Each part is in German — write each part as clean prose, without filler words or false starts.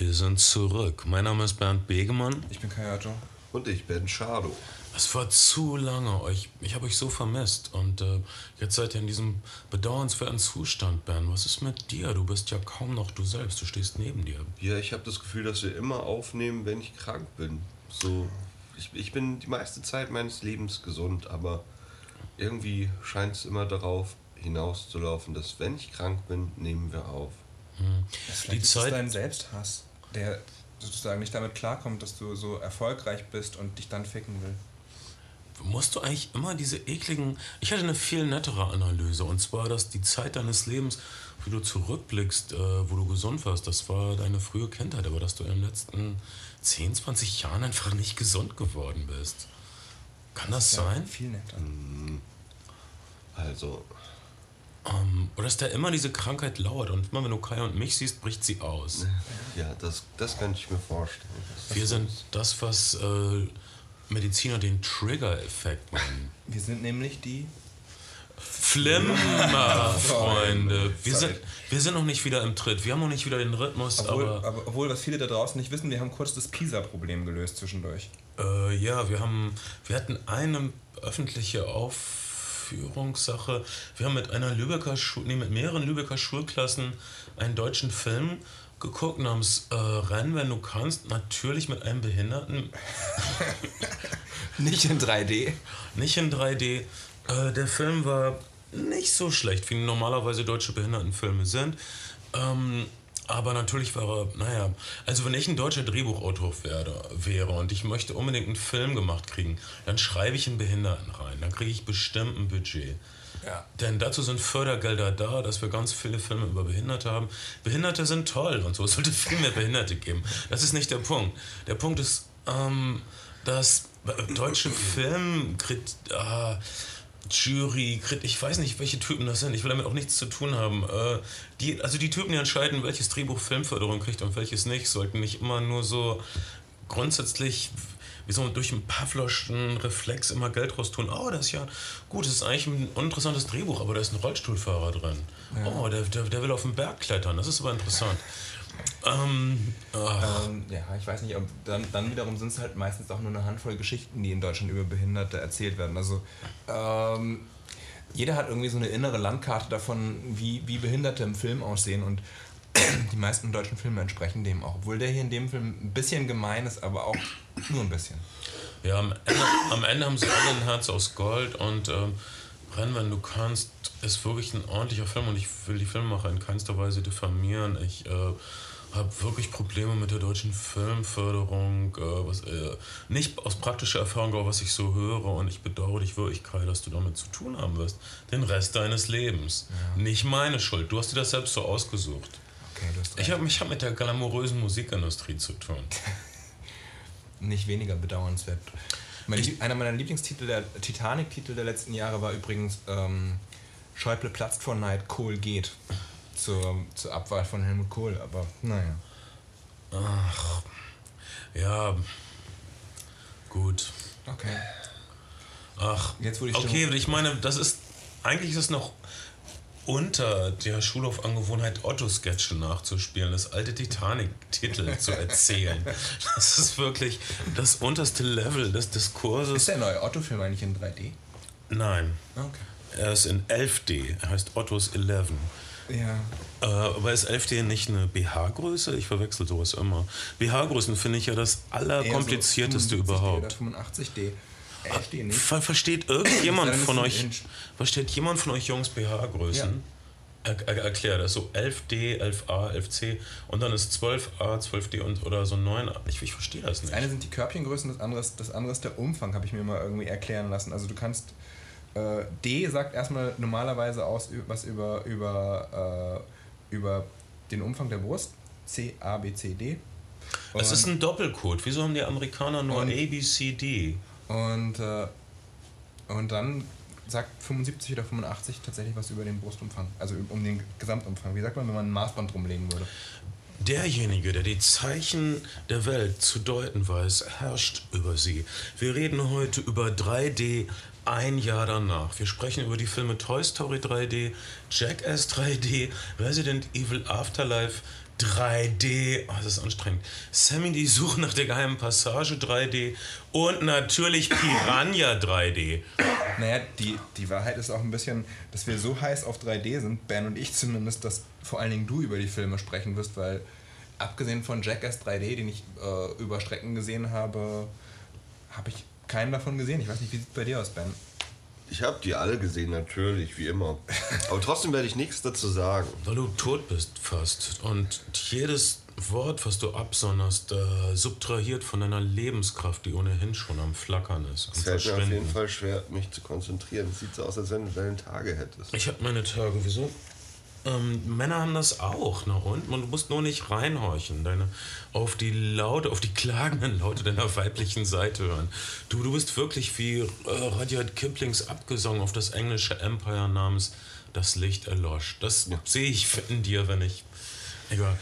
Wir sind zurück. Mein Name ist Bernd Begemann. Ich bin Kai Otto. Und ich bin Shadow. Es war zu lange. Ich habe euch so vermisst. Und jetzt seid ihr in diesem bedauernswerten Zustand, Ben. Was ist mit dir? Du bist ja kaum noch du selbst. Du stehst neben dir. Ja, ich habe das Gefühl, dass wir immer aufnehmen, wenn ich krank bin. So, ich bin die meiste Zeit meines Lebens gesund, aber irgendwie scheint es immer darauf hinauszulaufen, dass wenn ich krank bin, nehmen wir auf. Hm. Vielleicht ist es dein Selbsthass, der sozusagen nicht damit klarkommt, dass du so erfolgreich bist und dich dann ficken will. Musst du eigentlich immer diese ekligen... Ich hatte eine viel nettere Analyse, und zwar, dass die Zeit deines Lebens, wie du zurückblickst, wo du gesund warst, das war deine frühe Kindheit, aber dass du in den letzten 10, 20 Jahren einfach nicht gesund geworden bist. Kann das sein? Ja, viel netter. Also... oder dass da immer diese Krankheit lauert und immer wenn du Kai und mich siehst, bricht sie aus. Ja, das kann ich mir vorstellen. Wir sind das, was... Mediziner den Trigger-Effekt machen. Wir sind nämlich die Flimmer-Freunde. Wir sind noch nicht wieder im Tritt. Wir haben noch nicht wieder den Rhythmus. Obwohl, was viele da draußen nicht wissen, wir haben kurz das Pisa-Problem gelöst zwischendurch. Ja, wir hatten eine öffentliche Aufführungssache. Wir haben mit mehreren Lübecker Schulklassen einen deutschen Film geguckt namens Renn, wenn du kannst, natürlich mit einem Behinderten. Nicht in 3D. Nicht in 3D. Der Film war nicht so schlecht, wie normalerweise deutsche Behindertenfilme sind. Aber natürlich war er, naja, also wenn ich ein deutscher Drehbuchautor wäre und ich möchte unbedingt einen Film gemacht kriegen, dann schreibe ich einen Behinderten rein, dann kriege ich bestimmt ein Budget. Ja. Denn dazu sind Fördergelder da, dass wir ganz viele Filme über Behinderte haben. Behinderte sind toll und so. Es sollte viel mehr Behinderte geben. Das ist nicht der Punkt. Der Punkt ist, dass deutsche Filmjury, ich weiß nicht, welche Typen das sind. Ich will damit auch nichts zu tun haben. Die Typen, die entscheiden, welches Drehbuch Filmförderung kriegt und welches nicht, sollten nicht immer nur so grundsätzlich... wie so durch einen Pavloschen Reflex immer Geld raustun. Oh, das ist ja gut, das ist eigentlich ein uninteressantes Drehbuch, aber da ist ein Rollstuhlfahrer drin. Ja. Oh, der will auf den Berg klettern, das ist aber interessant. Ja, ich weiß nicht, aber dann wiederum sind es halt meistens auch nur eine Handvoll Geschichten, die in Deutschland über Behinderte erzählt werden. Also jeder hat irgendwie so eine innere Landkarte davon, wie Behinderte im Film aussehen, und die meisten deutschen Filme entsprechen dem auch. Obwohl der hier in dem Film ein bisschen gemein ist, aber auch nur ein bisschen. Ja, am Ende haben sie alle ein Herz aus Gold, und Renn, wenn du kannst, ist wirklich ein ordentlicher Film, und ich will die Filmemacher in keinster Weise diffamieren. Ich habe wirklich Probleme mit der deutschen Filmförderung, nicht aus praktischer Erfahrung, aber was ich so höre, und ich bedauere dich wirklich, Kai, dass du damit zu tun haben wirst. Den Rest deines Lebens. Ja. Nicht meine Schuld. Du hast dir das selbst so ausgesucht. Okay, ich hab mit der glamourösen Musikindustrie zu tun. Nicht weniger bedauernswert. Einer meiner Lieblingstitel, der Titanic-Titel der letzten Jahre, war übrigens Schäuble platzt vor Neid, Kohl geht. Zur Abwahl von Helmut Kohl, aber naja. Ach, ja, gut. Okay. Ach, jetzt wurde ich... Okay, ich meine, eigentlich ist es noch... unter der Schulhof-Angewohnheit, Otto-Sketche nachzuspielen, das alte Titanic-Titel zu erzählen. Das ist wirklich das unterste Level des Diskurses. Ist der neue Otto-Film eigentlich in 3D? Nein. Okay. Er ist in 11D. Er heißt Ottos 11. Ja. Aber ist 11D nicht eine BH-Größe? Ich verwechsel sowas immer. BH-Größen finde ich ja das allerkomplizierteste überhaupt. 85D. Nicht. Versteht irgendjemand von euch? Versteht jemand von euch Jungs BH-Größen? Ja. Erklär das so: 11D, 11A, 11C und dann ist 12A, 12D und oder so 9A. Ich verstehe das nicht. Das eine sind die Körbchengrößen, das andere ist der Umfang, habe ich mir mal irgendwie erklären lassen. Also du kannst D sagt erstmal normalerweise aus was über den Umfang der Brust. C, A, B, C, D. Es ist ein Doppelcode. Wieso haben die Amerikaner nur A, B, C, D? Und dann sagt 75 oder 85 tatsächlich was über den Brustumfang, also um den Gesamtumfang. Wie sagt man, wenn man ein Maßband rumlegen würde? Derjenige, der die Zeichen der Welt zu deuten weiß, herrscht über sie. Wir reden heute über 3D, ein Jahr danach. Wir sprechen über die Filme Toy Story 3D, Jackass 3D, Resident Evil Afterlife 3D, oh, das ist anstrengend. Sammy, die Suche nach der geheimen Passage 3D und natürlich Piranha 3D. Naja, die Wahrheit ist auch ein bisschen, dass wir so heiß auf 3D sind, Ben und ich zumindest, dass vor allen Dingen du über die Filme sprechen wirst, weil abgesehen von Jackass 3D, den ich über Strecken gesehen habe, habe ich keinen davon gesehen. Ich weiß nicht, wie sieht es bei dir aus, Ben? Ich habe die alle gesehen, natürlich, wie immer. Aber trotzdem werde ich nichts dazu sagen. Weil du tot bist fast und jedes Wort, was du absonderst, subtrahiert von deiner Lebenskraft, die ohnehin schon am Flackern ist. Es fällt mir auf jeden Fall schwer, mich zu konzentrieren. Es sieht so aus, als wenn du deine Tage hättest. Ich habe meine Tage, wieso? Männer haben das auch, na und? Man muss nur nicht reinhorchen, auf die klagenden Laute deiner weiblichen Seite hören. Du bist wirklich wie Rudyard Kiplings Abgesang auf das englische Empire namens Das Licht erloscht. Das sehe ich in dir, wenn ich... Egal.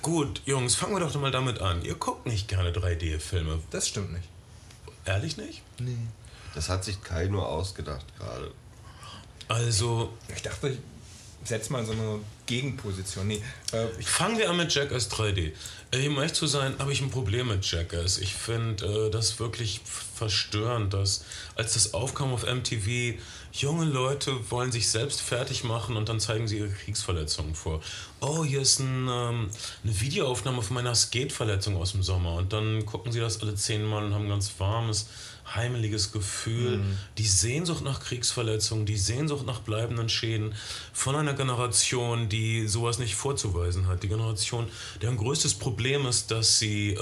Gut, Jungs, fangen wir doch mal damit an. Ihr guckt nicht gerne 3D-Filme. Das stimmt nicht. Ehrlich nicht? Nee. Das hat sich Kai nur ausgedacht gerade. Also... Ich dachte... Setz mal so eine Gegenposition. Nee, fangen wir an mit Jackass 3D. Um ehrlich zu sein, habe ich ein Problem mit Jackass. Ich finde das wirklich verstörend, dass als das aufkam auf MTV, junge Leute wollen sich selbst fertig machen und dann zeigen sie ihre Kriegsverletzungen vor. Oh, hier ist eine Videoaufnahme von meiner Skateverletzung aus dem Sommer. Und dann gucken sie das alle 10-mal und haben ein ganz warmes, heimeliges Gefühl. Mhm. Die Sehnsucht nach Kriegsverletzungen, die Sehnsucht nach bleibenden Schäden von einer Generation, die sowas nicht vorzuweisen hat. Die Generation, deren größtes Problem ist, dass sie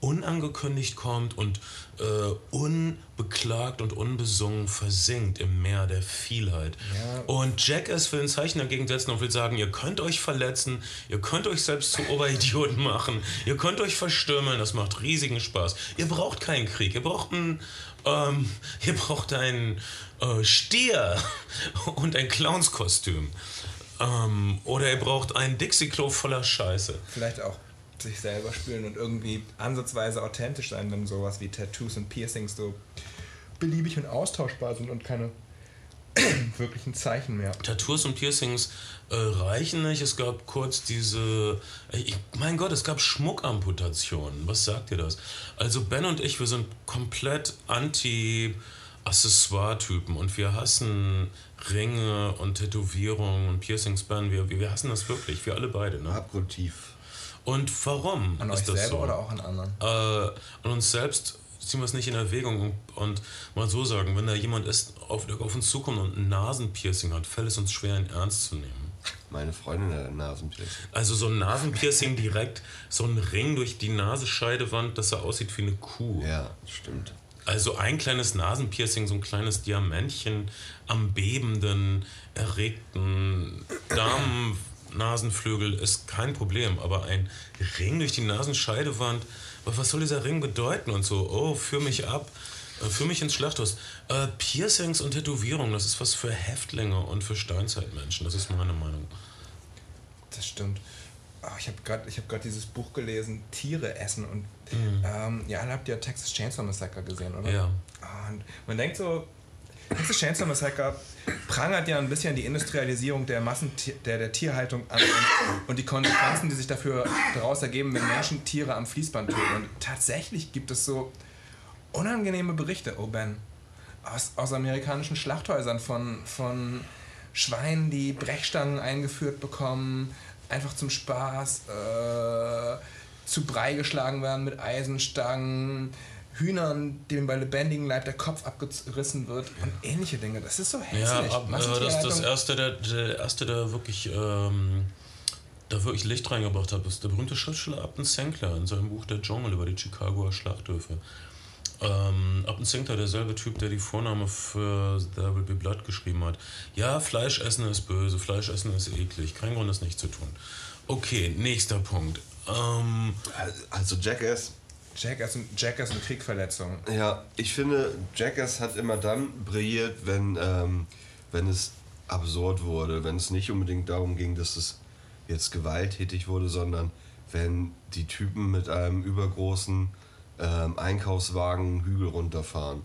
unangekündigt kommt und unbeklagt und unbesungen versinkt im Meer der Vielheit. Ja. Und Jackass will ein Zeichen dagegen setzen und will sagen, ihr könnt euch verletzen, ihr könnt euch selbst zu Oberidioten machen, ihr könnt euch verstümmeln, das macht riesigen Spaß. Ihr braucht keinen Krieg, ihr braucht einen Stier und ein Clownskostüm. Oder ihr braucht einen Dixie-Klo voller Scheiße. Vielleicht auch sich selber spielen und irgendwie ansatzweise authentisch sein, wenn sowas wie Tattoos und Piercings so beliebig und austauschbar sind und keine wirklichen Zeichen mehr. Tattoos und Piercings reichen nicht. Es gab kurz mein Gott, es gab Schmuckamputationen. Was sagt ihr das? Also Ben und ich, wir sind komplett anti-Accessoire-Typen und wir hassen Ringe und Tätowierungen und Piercings. Ben, wir hassen das wirklich. Wir alle beide, ne? Abgrundtief. Und warum an ist euch das selber so? Oder auch an anderen? An uns selbst ziehen wir es nicht in Erwägung und mal so sagen, wenn da jemand ist, der auf uns zukommt und ein Nasenpiercing hat, fällt es uns schwer, ihn ernst zu nehmen. Meine Freundin hat ein Nasenpiercing. Also so ein Nasenpiercing direkt, so ein Ring durch die Nasenscheidewand, dass er aussieht wie eine Kuh. Ja, stimmt. Also ein kleines Nasenpiercing, so ein kleines Diamantchen am bebenden, erregten Damen. Nasenflügel ist kein Problem, aber ein Ring durch die Nasenscheidewand, was soll dieser Ring bedeuten und so, oh, führ mich ab, führ mich ins Schlachthaus. Piercings und Tätowierungen, das ist was für Häftlinge und für Steinzeitmenschen, das ist meine Meinung. Das stimmt. Oh, ich hab grad dieses Buch gelesen, Tiere essen und ja, alle habt ihr Texas Chainsaw Massacre gesehen, oder? Ja. Oh, und man denkt so, Texas Chainsaw Massacre prangert ja ein bisschen die Industrialisierung der Tierhaltung an und die Konsequenzen, die sich daraus ergeben, wenn Menschen Tiere am Fließband töten. Und tatsächlich gibt es so unangenehme Berichte, oh Ben, aus amerikanischen Schlachthäusern von Schweinen, die Brechstangen eingeführt bekommen, einfach zum Spaß, zu Brei geschlagen werden mit Eisenstangen, Hühnern, denen bei lebendigem Leib der Kopf abgerissen wird und ähnliche Dinge. Das ist so hässlich. Ja, das ist der erste, der wirklich Licht reingebracht hat, ist der berühmte Schriftsteller Upton Sinclair in seinem Buch Der Dschungel über die Chicagoer Schlachthöfe. Upton Sinclair, derselbe Typ, der die Vorname für There Will Be Blood geschrieben hat. Ja, Fleisch essen ist böse, Fleisch essen ist eklig. Kein Grund, das nicht zu tun. Okay, nächster Punkt. Also Jackass und Kriegverletzung. Ja, ich finde, Jackass hat immer dann brilliert, wenn es absurd wurde, wenn es nicht unbedingt darum ging, dass es jetzt gewalttätig wurde, sondern wenn die Typen mit einem übergroßen Einkaufswagen Hügel runterfahren.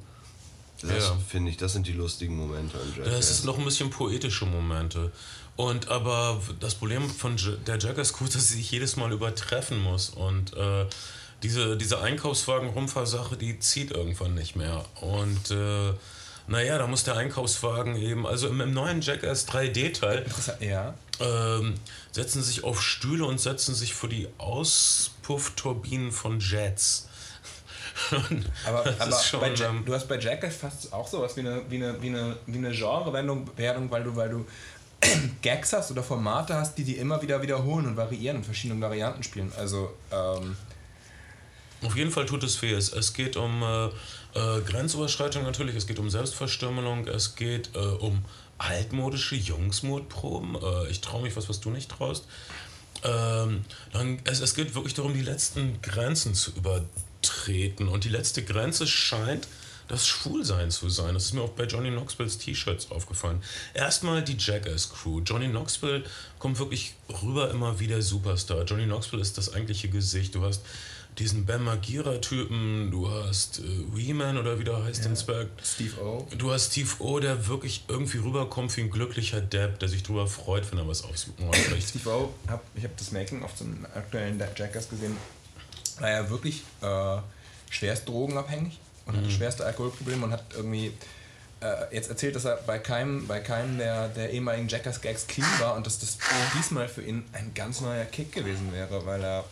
Das finde ich, das sind die lustigen Momente an Jackass. Das ist noch ein bisschen poetische Momente. Und aber das Problem von der Jackass-Crew ist, dass sie sich jedes Mal übertreffen muss. Und diese Einkaufswagen-Rumpfer-Sache, die zieht irgendwann nicht mehr. Und naja, da muss der Einkaufswagen eben, also im neuen Jackass 3D-Teil, setzen sich auf Stühle und setzen sich für die Auspuffturbinen von Jets. Aber schon, du hast bei Jackass fast auch sowas wie eine Genre-Wendung, weil du Gags hast oder Formate hast, die immer wieder wiederholen und variieren und verschiedene Varianten spielen. Also, auf jeden Fall tut es weh. Es geht um Grenzüberschreitung natürlich, es geht um Selbstverstümmelung, es geht um altmodische Jungsmutproben. Ich traue mich was du nicht traust. Es geht wirklich darum, die letzten Grenzen zu übertreten. Und die letzte Grenze scheint das Schwulsein zu sein. Das ist mir auch bei Johnny Knoxvilles T-Shirts aufgefallen. Erstmal die Jackass-Crew. Johnny Knoxville kommt wirklich rüber immer wie der Superstar. Johnny Knoxville ist das eigentliche Gesicht. Du hast diesen Bam Margera-Typen, du hast Wee-Man oder wie der heißt, den Zwerg. Steve-O. Du hast Steve-O, der wirklich irgendwie rüberkommt wie ein glücklicher Depp, der sich drüber freut, wenn er was aufs Maul kriegt. Steve-O, ich hab das Making-of zum aktuellen Jackass gesehen, war ja wirklich schwerst drogenabhängig und hatte schwerste Alkoholprobleme und hat irgendwie jetzt erzählt, dass er bei keinem der ehemaligen Jackass-Gags clean war und dass das diesmal für ihn ein ganz neuer Kick gewesen wäre, weil er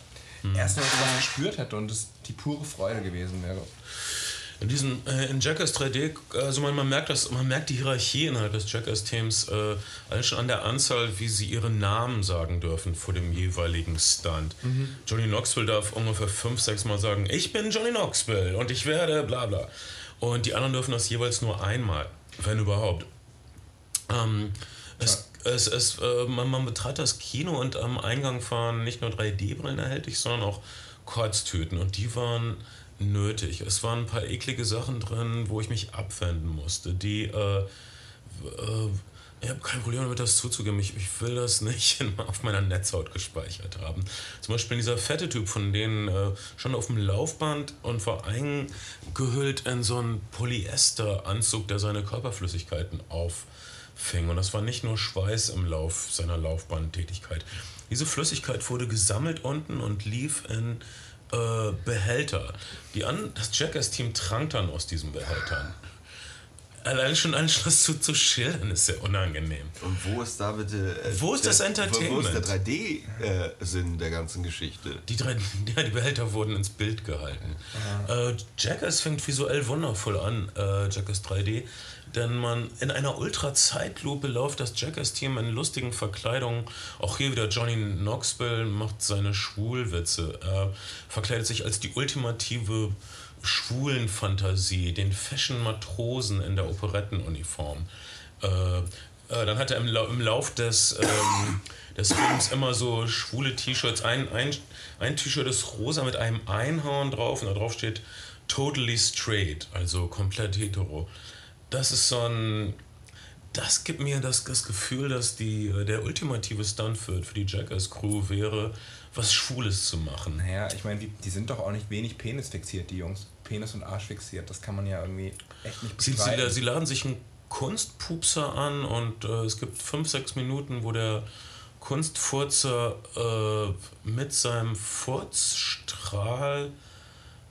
erstmal was gespürt hätte und es die pure Freude gewesen wäre. In Jackass 3D, also man merkt die Hierarchie innerhalb des Jackass-Teams schon an der Anzahl, wie sie ihren Namen sagen dürfen vor dem jeweiligen Stunt. Mhm. Johnny Knoxville darf ungefähr 5-6 Mal sagen, ich bin Johnny Knoxville und ich werde bla bla. Und die anderen dürfen das jeweils nur einmal, wenn überhaupt. Man betrat das Kino und am Eingang waren nicht nur 3D-Brillen erhältlich, sondern auch Kotztüten und die waren nötig. Es waren ein paar eklige Sachen drin, wo ich mich abwenden musste. Ich habe kein Problem damit, das zuzugeben. Ich will das nicht auf meiner Netzhaut gespeichert haben. Zum Beispiel dieser fette Typ von denen stand auf dem Laufband und war eingehüllt in so einen Polyesteranzug, der seine Körperflüssigkeiten auffing. Und das war nicht nur Schweiß im Lauf seiner Laufbahntätigkeit. Diese Flüssigkeit wurde gesammelt unten und lief in Behälter. Das Jackass-Team trank dann aus diesen Behältern. Allein schon das zu schildern ist sehr unangenehm. Und wo ist da bitte... wo ist das Entertainment? Wo ist der 3D-Sinn der ganzen Geschichte? Die Behälter wurden ins Bild gehalten. Jackass fängt visuell wundervoll an, Jackass 3D, denn man in einer Ultra-Zeitlupe läuft das Jackass-Team in lustigen Verkleidungen. Auch hier wieder Johnny Knoxville macht seine Schwulwitze. Er verkleidet sich als die ultimative Schwulenfantasie, den Fashion-Matrosen in der Operettenuniform. Dann hat er im Lauf des Films immer so schwule T-Shirts. Ein T-Shirt ist rosa mit einem Einhorn drauf und da drauf steht Totally Straight, also komplett hetero. Das gibt mir das Gefühl, dass der ultimative Stunt für die Jackass-Crew wäre, was Schwules zu machen. Naja, ich meine, die sind doch auch nicht wenig penisfixiert, die Jungs. Penis und Arsch fixiert, das kann man ja irgendwie echt nicht bestreiten. Sie laden sich einen Kunstpupser an und es gibt 5-6 Minuten, wo der Kunstfurzer mit seinem Furzstrahl...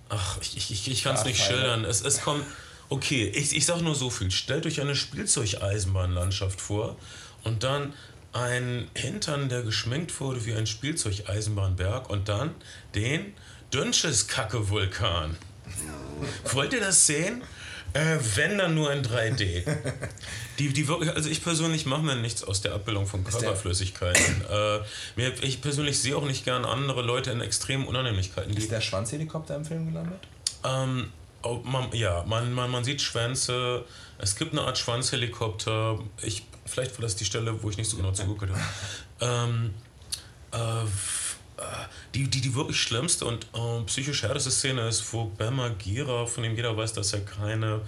Ach, ich kann es nicht schildern. Es kommt... Okay, ich sag nur so viel. Stellt euch eine Spielzeugeisenbahnlandschaft vor und dann einen Hintern, der geschminkt wurde wie ein Spielzeugeisenbahnberg und dann den Dünnschiss-Kacke-Vulkan. Wollt ihr das sehen? Wenn, dann nur in 3D. Die wirklich, also ich persönlich mache mir nichts aus der Abbildung von Körperflüssigkeiten. Ich persönlich sehe auch nicht gern andere Leute in extremen Unannehmlichkeiten. Ist der Schwanzhelikopter im Film gelandet? Man sieht Schwänze, es gibt eine Art Schwanzhelikopter. Vielleicht war das die Stelle, wo ich nicht so genau zugeguckt habe. Die wirklich schlimmste und psychisch härteste Szene ist, wo Bam Margera, von dem jeder weiß, dass er keine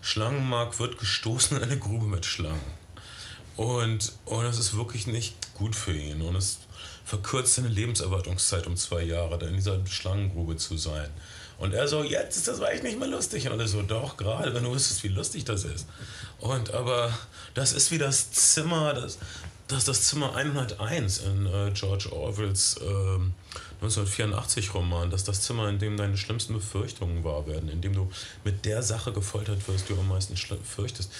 Schlangen mag, wird gestoßen in eine Grube mit Schlangen. Und das ist wirklich nicht gut für ihn. Und es verkürzt seine Lebenserwartungszeit um 2 Jahre, da in dieser Schlangengrube zu sein. Und er so, jetzt ist das eigentlich nicht mehr lustig. Und er so, doch, gerade, wenn du wüsstest, wie lustig das ist. Und aber das ist wie das Zimmer, das Zimmer 101 in George Orwells 1984 Roman, dass das Zimmer, in dem deine schlimmsten Befürchtungen wahr werden, in dem du mit der Sache gefoltert wirst, die du am meisten fürchtest.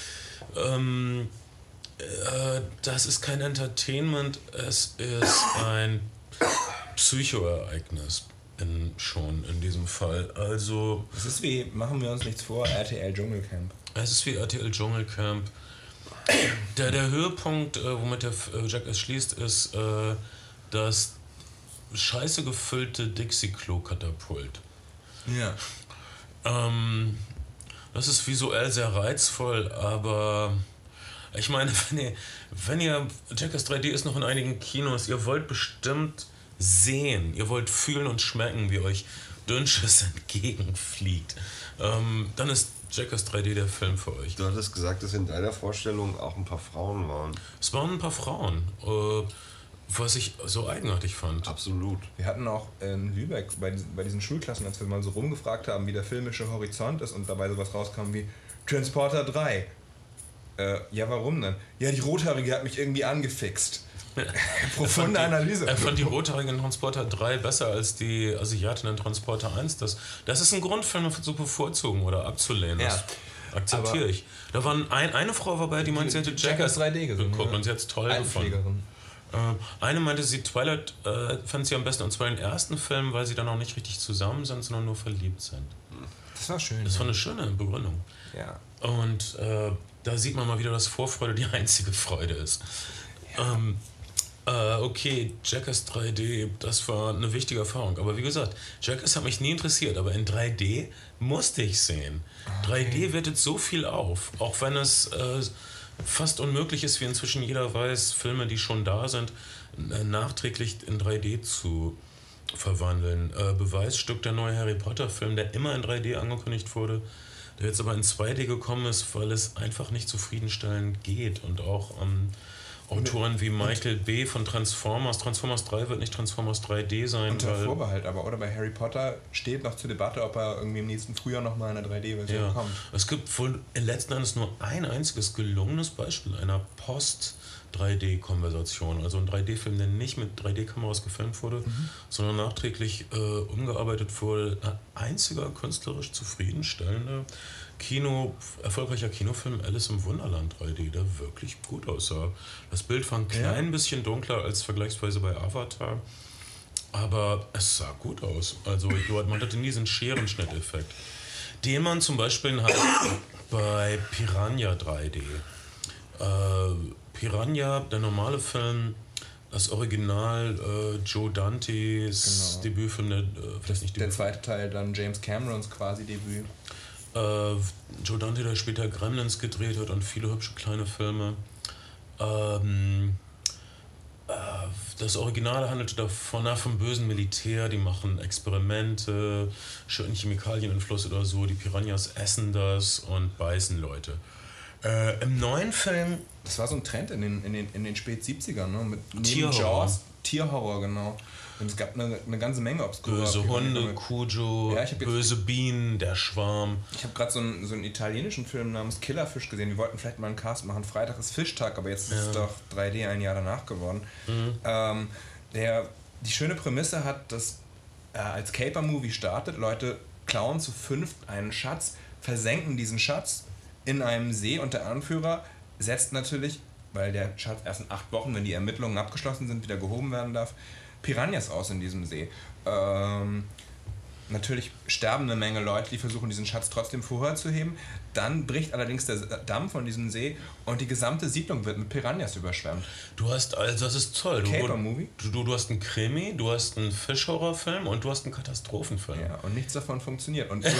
Das ist kein Entertainment, es ist ein Psychoereignis schon in diesem Fall. Also es ist wie, machen wir uns nichts vor, RTL Dschungelcamp. Es ist wie RTL Dschungelcamp. Der Höhepunkt, womit der Jack es schließt, ist das scheiße gefüllte Dixie-Klo-Katapult. Ja. Das ist visuell sehr reizvoll, aber ich meine, wenn ihr Jack es 3D ist noch in einigen Kinos, ihr wollt bestimmt sehen, ihr wollt fühlen und schmecken, wie euch Dünnschiss entgegenfliegt, dann ist Jackass 3D der Film für euch. Du hattest gesagt, dass in deiner Vorstellung auch ein paar Frauen waren. Es waren ein paar Frauen, was ich so eigenartig fand. Absolut. Wir hatten auch in Lübeck bei diesen Schulklassen, als wir mal so rumgefragt haben, wie der filmische Horizont ist und dabei sowas rauskam wie Transporter 3. Ja, warum denn? Ja, die Rothaarige hat mich irgendwie angefixt. Profunde Analyse. Er fand die Rothaarige in Transporter 3 besser als die Asiatin in Transporter 1. Das ist ein Grund, Filme zu bevorzugen oder abzulehnen. Ja. Das akzeptiere ich. Da war eine Frau dabei, die meinte, sie hätte Jackass 3D geguckt und sie hat es toll gefunden. Eine meinte, sie Twilight fand sie am besten, und zwar den ersten Film, weil sie dann auch nicht richtig zusammen sind, sondern nur verliebt sind. Das war schön. Das war eine schöne Begründung. Ja. Und da sieht man mal wieder, dass Vorfreude die einzige Freude ist. Ja. Okay, Jackass 3D, das war eine wichtige Erfahrung. Aber wie gesagt, Jackass hat mich nie interessiert, aber in 3D musste ich sehen. Okay. 3D wertet so viel auf, auch wenn es fast unmöglich ist, wie inzwischen jeder weiß, Filme, die schon da sind, nachträglich in 3D zu verwandeln. Beweisstück, der neue Harry Potter Film, der immer in 3D angekündigt wurde, der jetzt aber in 2D gekommen ist, weil es einfach nicht zufriedenstellend geht. Und auch Autoren wie Michael B. von Transformers. Transformers 3 wird nicht Transformers 3D sein. Unter Vorbehalt aber, oder? Bei Harry Potter steht noch zur Debatte, ob er irgendwie im nächsten Frühjahr nochmal in der 3D-Version kommt. Es gibt wohl letzten Endes nur ein einziges gelungenes Beispiel einer Post-3D-Konversation. Also ein 3D-Film, der nicht mit 3D-Kameras gefilmt wurde, sondern nachträglich umgearbeitet wurde. Ein einziger künstlerisch zufriedenstellender erfolgreicher Kinofilm Alice im Wunderland 3D, der wirklich gut aussah. Das Bild war ein klein bisschen dunkler als vergleichsweise bei Avatar, aber es sah gut aus. Also man hatte nie diesen Scherenschnitteffekt, den man zum Beispiel hat bei Piranha 3D. Piranha, der normale Film, das Original, Joe Dantes Debütfilm, der zweite Teil dann James Camerons quasi Debüt. Joe Dante, der später Gremlins gedreht hat und viele hübsche kleine Filme. Das Original handelte davon vom bösen Militär, die machen Experimente, schütten Chemikalien in Fluss oder so, die Piranhas essen das und beißen Leute. Im neuen Film... Das war so ein Trend in den Spät-70ern, ne? Mit Tierhorror. Jaws, Tierhorror, genau. Und es gab eine ganze Menge obskure. Böse Hunde, Cujo, böse Bienen, der Schwarm. Ich habe gerade so einen italienischen Film namens Killerfisch gesehen. Wir wollten vielleicht mal einen Cast machen. Freitag ist Fischtag, aber jetzt ist es doch 3D ein Jahr danach geworden. Der die schöne Prämisse hat, dass als Caper-Movie startet, Leute klauen zu 5 einen Schatz, versenken diesen Schatz in einem See, und der Anführer setzt natürlich, weil der Schatz erst in 8 Wochen, wenn die Ermittlungen abgeschlossen sind, wieder gehoben werden darf, Piranhas aus in diesem See. Natürlich sterben eine Menge Leute, die versuchen, diesen Schatz trotzdem vorher zu heben. Dann bricht allerdings der Damm von diesem See und die gesamte Siedlung wird mit Piranhas überschwemmt. Du hast, also das ist toll. Du hast einen Krimi, du hast einen Fischhorrorfilm und du hast einen Katastrophenfilm. Ja, und nichts davon funktioniert. Und du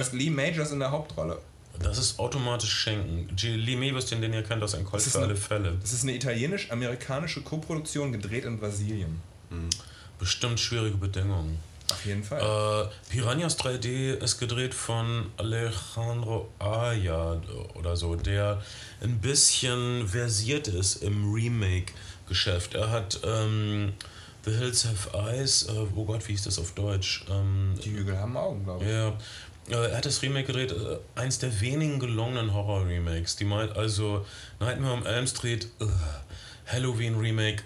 hast Lee Majors in der Hauptrolle. Das ist automatisch Schenken. Lee Majors, den ihr kennt, aus Ein Colt für alle Fälle. Das ist eine italienisch-amerikanische Koproduktion, gedreht in Brasilien. Bestimmt schwierige Bedingungen. Auf jeden Fall. Piranhas 3D ist gedreht von Alejandro Aja oder so, der ein bisschen versiert ist im Remake-Geschäft. Er hat The Hills Have Eyes, oh Gott, wie hieß das auf Deutsch? Die Hügel haben Augen, glaube ich. Ja. Er hat das Remake gedreht, eins der wenigen gelungenen Horror-Remakes. Die meint also Nightmare on Elm Street, Halloween-Remake,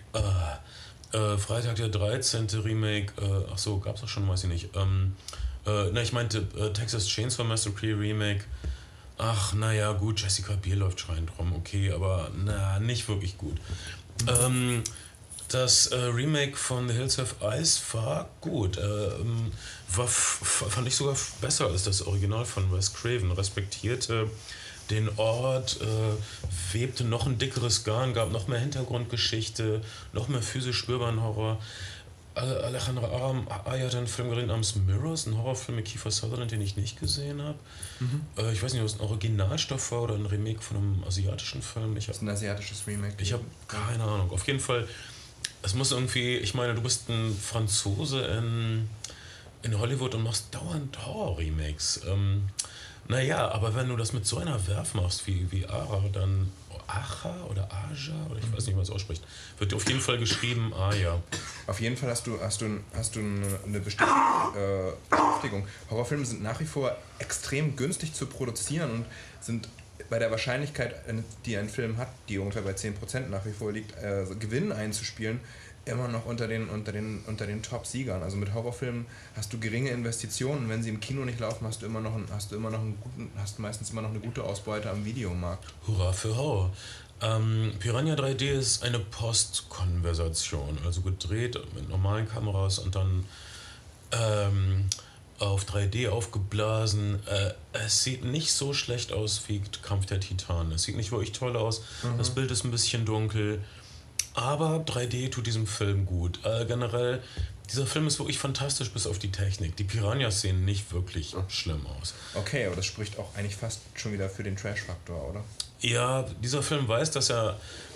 Freitag der 13. Remake, achso, gab's doch schon, weiß ich nicht. Na, ich meinte Texas Chainsaw Massacre Remake. Ach, naja, gut, Jessica Biel läuft schreiend rum, okay, aber na, nicht wirklich gut. Das Remake von The Hills Have Eyes war gut. Fand ich sogar besser als das Original von Wes Craven. Respektierte den Ort, webte noch ein dickeres Garn, gab noch mehr Hintergrundgeschichte, noch mehr physisch spürbaren Horror. Alejandro Aja hat einen Film gedreht namens Mirrors, ein Horrorfilm mit Kiefer Sutherland, den ich nicht gesehen habe. Mhm. Ich weiß nicht, ob es ein Originalstoff war oder ein Remake von einem asiatischen Film. Das ist ein asiatisches Remake. Ich habe keine Ahnung. Auf jeden Fall. Es muss irgendwie, ich meine, du bist ein Franzose in Hollywood und machst dauernd Horror-Remakes. Naja, aber wenn du das mit so einer Werf machst wie Ara, dann Aja oder Aja, oder ich weiß nicht, wie man es ausspricht, wird auf jeden Fall geschrieben Aja. Auf jeden Fall hast du eine bestimmte Beschäftigung. Horrorfilme sind nach wie vor extrem günstig zu produzieren und sind bei der Wahrscheinlichkeit, die ein Film hat, die ungefähr bei 10% nach wie vor liegt, Gewinn einzuspielen, immer noch unter den Top-Siegern. Also mit Horrorfilmen hast du geringe Investitionen. Wenn sie im Kino nicht laufen, hast du meistens immer noch eine gute Ausbeute am Videomarkt. Hurra für Horror! Piranha 3D ist eine Postkonversation, also gedreht mit normalen Kameras und dann auf 3D aufgeblasen. Es sieht nicht so schlecht aus wie Kampf der Titanen. Es sieht nicht wirklich toll aus. Mhm. Das Bild ist ein bisschen dunkel. Aber 3D tut diesem Film gut. Generell, dieser Film ist wirklich fantastisch, bis auf die Technik. Die Piranhas sehen nicht wirklich schlimm aus. Okay, aber das spricht auch eigentlich fast schon wieder für den Trash-Faktor, oder? Ja, dieser Film weiß, dass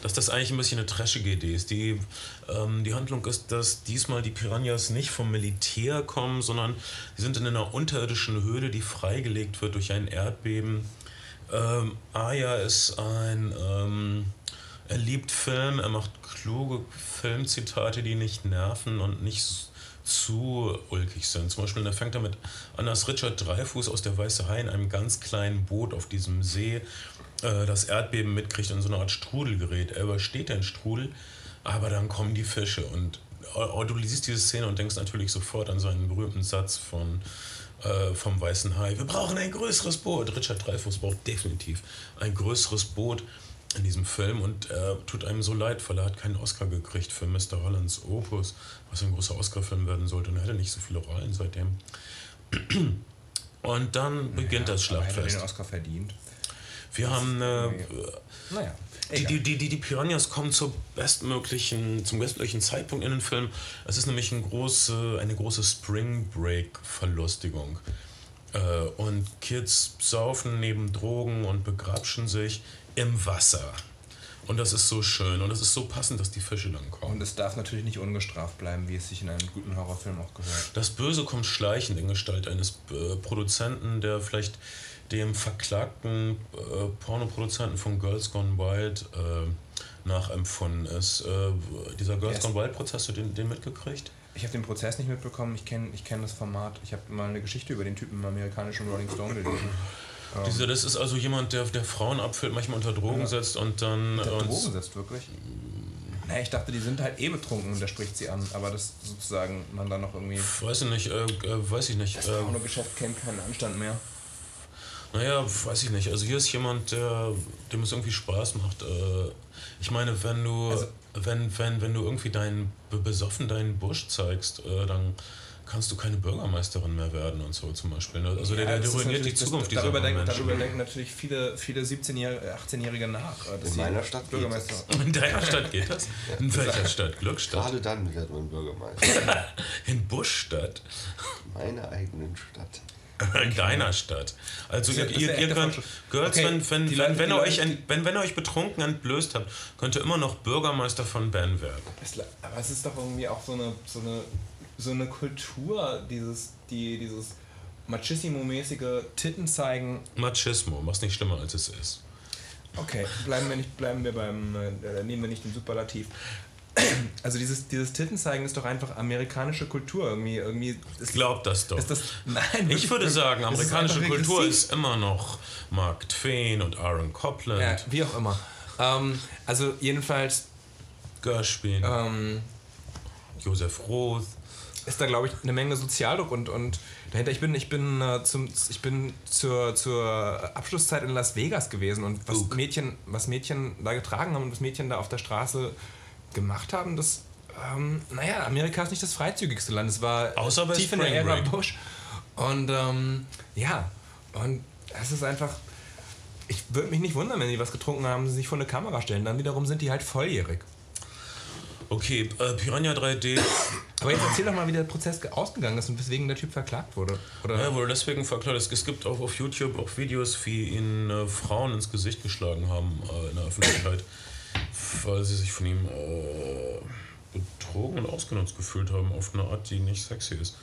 das eigentlich ein bisschen eine trashige Idee ist. Die Handlung ist, dass diesmal die Piranhas nicht vom Militär kommen, sondern sie sind in einer unterirdischen Höhle, die freigelegt wird durch ein Erdbeben. Aja ist er liebt Film, er macht kluge Filmzitate, die nicht nerven und nicht zu ulkig sind. Zum Beispiel, er fängt damit an, dass Richard Dreyfuß aus der Weiße Hai in einem ganz kleinen Boot auf diesem See das Erdbeben mitkriegt und so eine Art Strudel gerät. Er übersteht den Strudel, aber dann kommen die Fische. Und du siehst diese Szene und denkst natürlich sofort an seinen berühmten Satz vom Weißen Hai. Wir brauchen ein größeres Boot. Richard Dreyfuß braucht definitiv ein größeres Boot in diesem Film und tut einem so leid, weil er hat keinen Oscar gekriegt für Mr. Hollands Opus, was ein großer Oscar-Film werden sollte, und er hatte nicht so viele Rollen seitdem. Und dann beginnt das Schlachtfest. Aber er hat den Oscar verdient. Wir haben die Piranhas kommen zum bestmöglichen Zeitpunkt in den Film. Es ist nämlich eine große Spring Break Verlustigung. Und Kids saufen neben Drogen und begrapschen sich im Wasser. Und das ist so schön und das ist so passend, dass die Fische dann kommen. Und es darf natürlich nicht ungestraft bleiben, wie es sich in einem guten Horrorfilm auch gehört. Das Böse kommt schleichend in Gestalt eines Produzenten, der vielleicht dem verklagten Pornoproduzenten von Girls Gone Wild nachempfunden ist. Dieser Girls Gone Wild Prozess, hast du den mitgekriegt? Ich habe den Prozess nicht mitbekommen, ich kenn das Format. Ich habe mal eine Geschichte über den Typen im amerikanischen Rolling Stone gelesen. Das ist also jemand, der Frauen abfüllt, manchmal unter Drogen setzt und dann... Unter Drogen setzt, wirklich? Naja, ich dachte, die sind halt eh betrunken und der spricht sie an, aber das sozusagen man dann noch irgendwie... Weiß ich nicht. Das Pornogeschäft kennt keinen Anstand mehr. Naja, weiß ich nicht. Also hier ist jemand, dem es irgendwie Spaß macht. Ich meine, wenn du irgendwie besoffen deinen Busch zeigst, dann kannst du keine Bürgermeisterin mehr werden und so zum Beispiel. Also ja, der ruiniert die Zukunft dieser Menschen. Darüber denken natürlich viele 17-Jährige, 18-Jährige nach. In meiner Stadt Bürgermeister. In deiner Stadt geht das? In welcher Stadt? Glückstadt? Gerade dann wird man Bürgermeister. In Buschstadt? Meiner eigenen Stadt. In deiner Stadt. Also ihr könnt, Girls, okay, wenn ihr euch betrunken entblößt habt, könnt ihr immer noch Bürgermeister von Bern werden. Aber es ist doch irgendwie auch so eine Kultur, dieses Machismo-mäßige Titten zeigen. Machismo, was nicht schlimmer als es ist. Okay, nehmen wir nicht den Superlativ. Also dieses Tittenzeigen ist doch einfach amerikanische Kultur irgendwie. Ich glaube das doch. Ist das, nein, ich würde sagen, amerikanische Kultur ist immer noch Mark Twain und Aaron Copland. Ja, wie auch immer. Also jedenfalls Gershwin, Josef Roth. Ist da, glaube ich, eine Menge Sozialdruck und dahinter. Ich bin zur Abschlusszeit in Las Vegas gewesen und was Mädchen da getragen haben und was Mädchen da auf der Straße gemacht haben, das, Amerika ist nicht das freizügigste Land. Es war außer tief in der Ära Bush. Und und es ist einfach, ich würde mich nicht wundern, wenn die was getrunken haben, sie sich vor eine Kamera stellen. Dann wiederum sind die halt volljährig. Okay, Piranha 3D. Aber jetzt erzähl doch mal, wie der Prozess ausgegangen ist und weswegen der Typ verklagt wurde. Oder? Ja, wurde deswegen verklagt. Es gibt auch auf YouTube auch Videos, wie ihn Frauen ins Gesicht geschlagen haben in der Öffentlichkeit, weil sie sich von ihm betrogen und ausgenutzt gefühlt haben auf eine Art, die nicht sexy ist.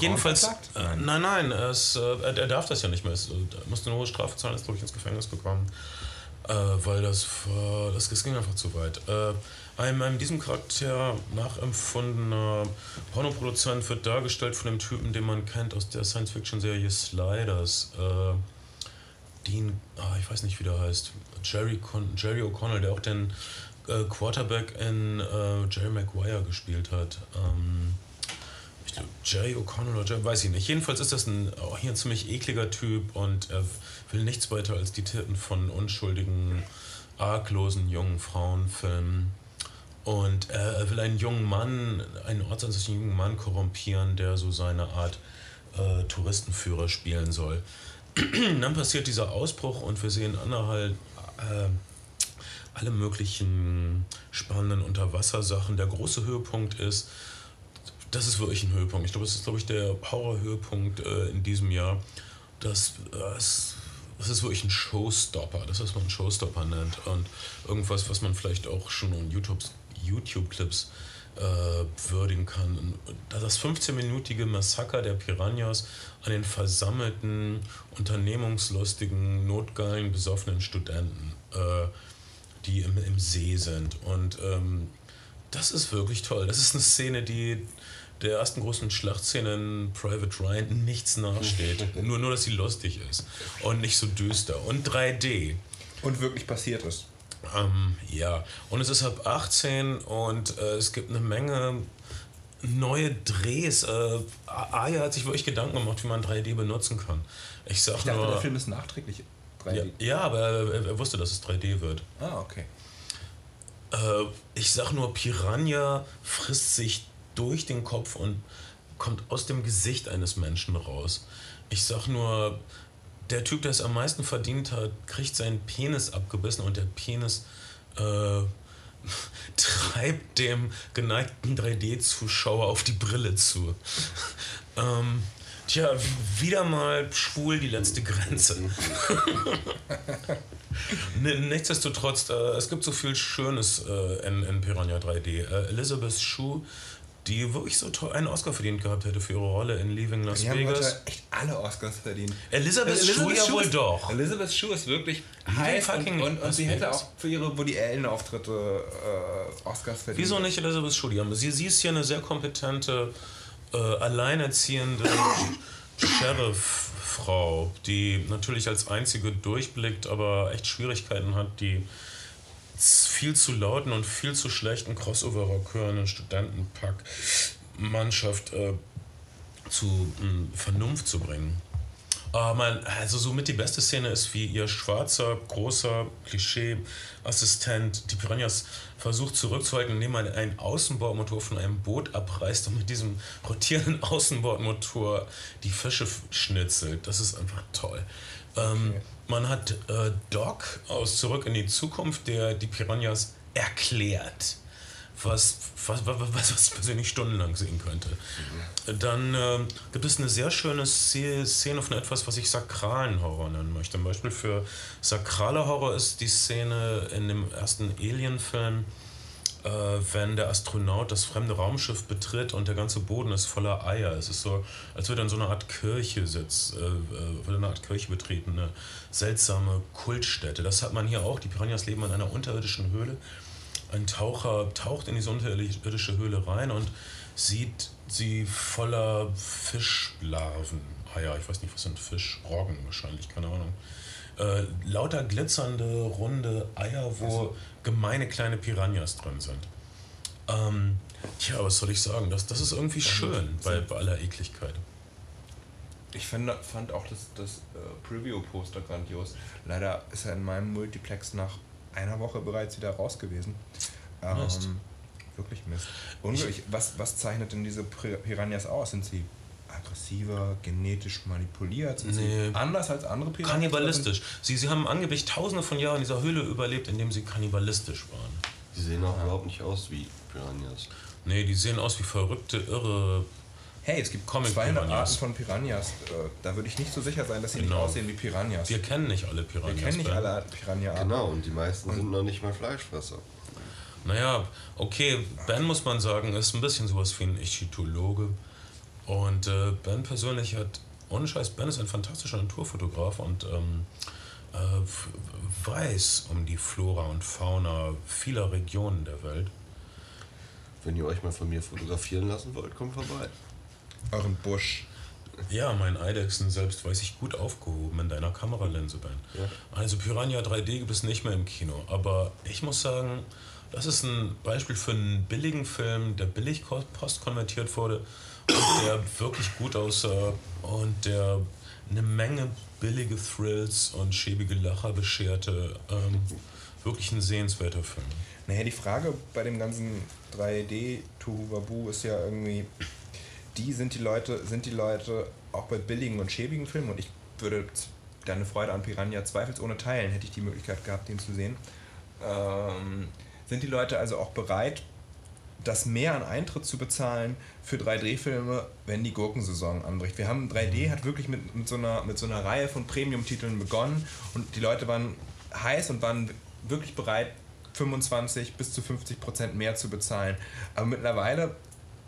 Jedenfalls. Nein, er darf das ja nicht mehr. Er musste eine hohe Strafe zahlen, ist, glaube ich, ins Gefängnis gekommen. Weil das ging einfach zu weit. Einem diesem Charakter nachempfundener Pornoproduzent wird dargestellt von dem Typen, den man kennt aus der Science-Fiction-Serie Sliders. Ich weiß nicht, wie der heißt. Jerry O'Connell, der auch den Quarterback in Jerry Maguire gespielt hat. Ich glaube, Jerry O'Connell oder Jerry, weiß ich nicht. Jedenfalls ist das ein ziemlich ekliger Typ und er will nichts weiter als die Titten von unschuldigen, arglosen jungen Frauen filmen. Und er will einen ortsansässigen jungen Mann korrumpieren, der so seine Art Touristenführer spielen soll. Dann passiert dieser Ausbruch und wir sehen innerhalb alle möglichen spannenden Unterwassersachen. Der große Höhepunkt ist, das ist wirklich ein Höhepunkt. Ich glaube, das ist, der Horror-Höhepunkt in diesem Jahr. Das ist wirklich ein Showstopper. Das, was man Showstopper nennt. Und irgendwas, was man vielleicht auch schon in YouTube-Clips würdigen kann. Das 15-minütige Massaker der Piranhas an den versammelten, unternehmungslustigen, notgeilen, besoffenen Studenten, die im See sind. Und das ist wirklich toll. Das ist eine Szene, die der ersten großen Schlachtszene in Private Ryan nichts nachsteht. Nur, dass sie lustig ist und nicht so düster. Und 3D. Und wirklich passiert ist. Und es ist ab 18 und es gibt eine Menge neue Drehs. Aja hat sich wirklich Gedanken gemacht, wie man 3D benutzen kann. Ich dachte, der Film ist nachträglich 3D. Ja, aber er wusste, dass es 3D wird. Ah, okay. Ich sag nur, Piranha frisst sich durch den Kopf und kommt aus dem Gesicht eines Menschen raus. Ich sag nur, der Typ, der es am meisten verdient hat, kriegt seinen Penis abgebissen und der Penis treibt dem geneigten 3D-Zuschauer auf die Brille zu. Wieder mal schwul die letzte Grenze. Nichtsdestotrotz, es gibt so viel Schönes in Piranha 3D. Elizabeth Shue, die wirklich so toll einen Oscar verdient gehabt hätte für ihre Rolle in Leaving Las Vegas. Die haben echt alle Oscars verdient. Elizabeth Shue ja wohl doch. Elizabeth Shue ist wirklich high und sie hätte auch für ihre Woody Allen-Auftritte Oscars verdient. Wieso nicht Elizabeth Shue? Sie ist hier eine sehr kompetente, alleinerziehende Sheriff-Frau, die natürlich als einzige durchblickt, aber echt Schwierigkeiten hat, die viel zu lauten und viel zu schlechten crossover-rockörenden Studentenpack-Mannschaft zu Vernunft zu bringen. Also somit die beste Szene ist, wie ihr schwarzer, großer Klischee-Assistent die Piranhas versucht zurückzuhalten, indem er einen Außenbordmotor von einem Boot abreißt und mit diesem rotierenden Außenbordmotor die Fische schnitzelt. Das ist einfach toll. Man hat Doc aus Zurück in die Zukunft, der die Piranhas erklärt, was persönlich stundenlang sehen könnte. Dann gibt es eine sehr schöne Szene von etwas, was ich sakralen Horror nennen möchte. Ein Beispiel für sakraler Horror ist die Szene in dem ersten Alien-Film, wenn der Astronaut das fremde Raumschiff betritt und der ganze Boden ist voller Eier. Es ist so, als würde er in so einer Art Kirche sitzen, betreten, eine seltsame Kultstätte. Das hat man hier auch. Die Piranhas leben in einer unterirdischen Höhle. Ein Taucher taucht in diese unterirdische Höhle rein und sieht sie voller Fischlarven. Eier, ich weiß nicht, was sind Fischroggen wahrscheinlich, keine Ahnung. Lauter glitzernde, runde Eier, wo gemeine kleine Piranhas drin sind. Ja, was soll ich sagen? Das ist irgendwie schön bei aller Ekligkeit. Ich fand auch das Preview-Poster grandios. Leider ist er in meinem Multiplex nach einer Woche bereits wieder raus gewesen. Mist. Wirklich Mist. Unglücklich. Was zeichnet denn diese Piranhas aus? Sind sie aggressiver, genetisch manipuliert? Nee. Anders als andere Piranhas? Kannibalistisch. Sie haben angeblich tausende von Jahren in dieser Höhle überlebt, indem sie kannibalistisch waren. Sie sehen auch überhaupt nicht aus wie Piranhas. Nee, die sehen aus wie verrückte, irre... Hey, es gibt 200 Arten von Piranhas. Da würde ich nicht so sicher sein, dass sie nicht aussehen wie Piranhas. Wir kennen nicht alle Piranhas. Wir kennen nicht alle Piranha-Arten. Genau, und die meisten sind noch nicht mal Fleischfresser. Naja, okay, Ben, muss man sagen, ist ein bisschen sowas wie ein Ägyptologe. Und Ben persönlich hat, ohne Scheiß, Ben ist ein fantastischer Naturfotograf und weiß um die Flora und Fauna vieler Regionen der Welt. Wenn ihr euch mal von mir fotografieren lassen wollt, kommt vorbei. Euren Busch. Ja, mein Eidechsen selbst weiß ich gut aufgehoben in deiner Kameralinse, Ben. Ja. Also Piranha 3D gibt es nicht mehr im Kino, aber ich muss sagen, das ist ein Beispiel für einen billigen Film, der billig postkonvertiert wurde, und der wirklich gut aussah und der eine Menge billige Thrills und schäbige Lacher bescherte. Wirklich ein sehenswerter Film. Naja, die Frage bei dem ganzen 3D-Tuhuwabu ist ja irgendwie, sind die Leute auch bei billigen und schäbigen Filmen, und ich würde deine Freude an Piranha zweifelsohne teilen, hätte ich die Möglichkeit gehabt, den zu sehen. Sind die Leute also auch bereit, das mehr an Eintritt zu bezahlen für 3D-Filme, wenn die Gurkensaison anbricht? 3D hat wirklich mit so einer Reihe von Premium-Titeln begonnen, und die Leute waren heiß und waren wirklich bereit, 25 bis zu 50% mehr zu bezahlen. Aber mittlerweile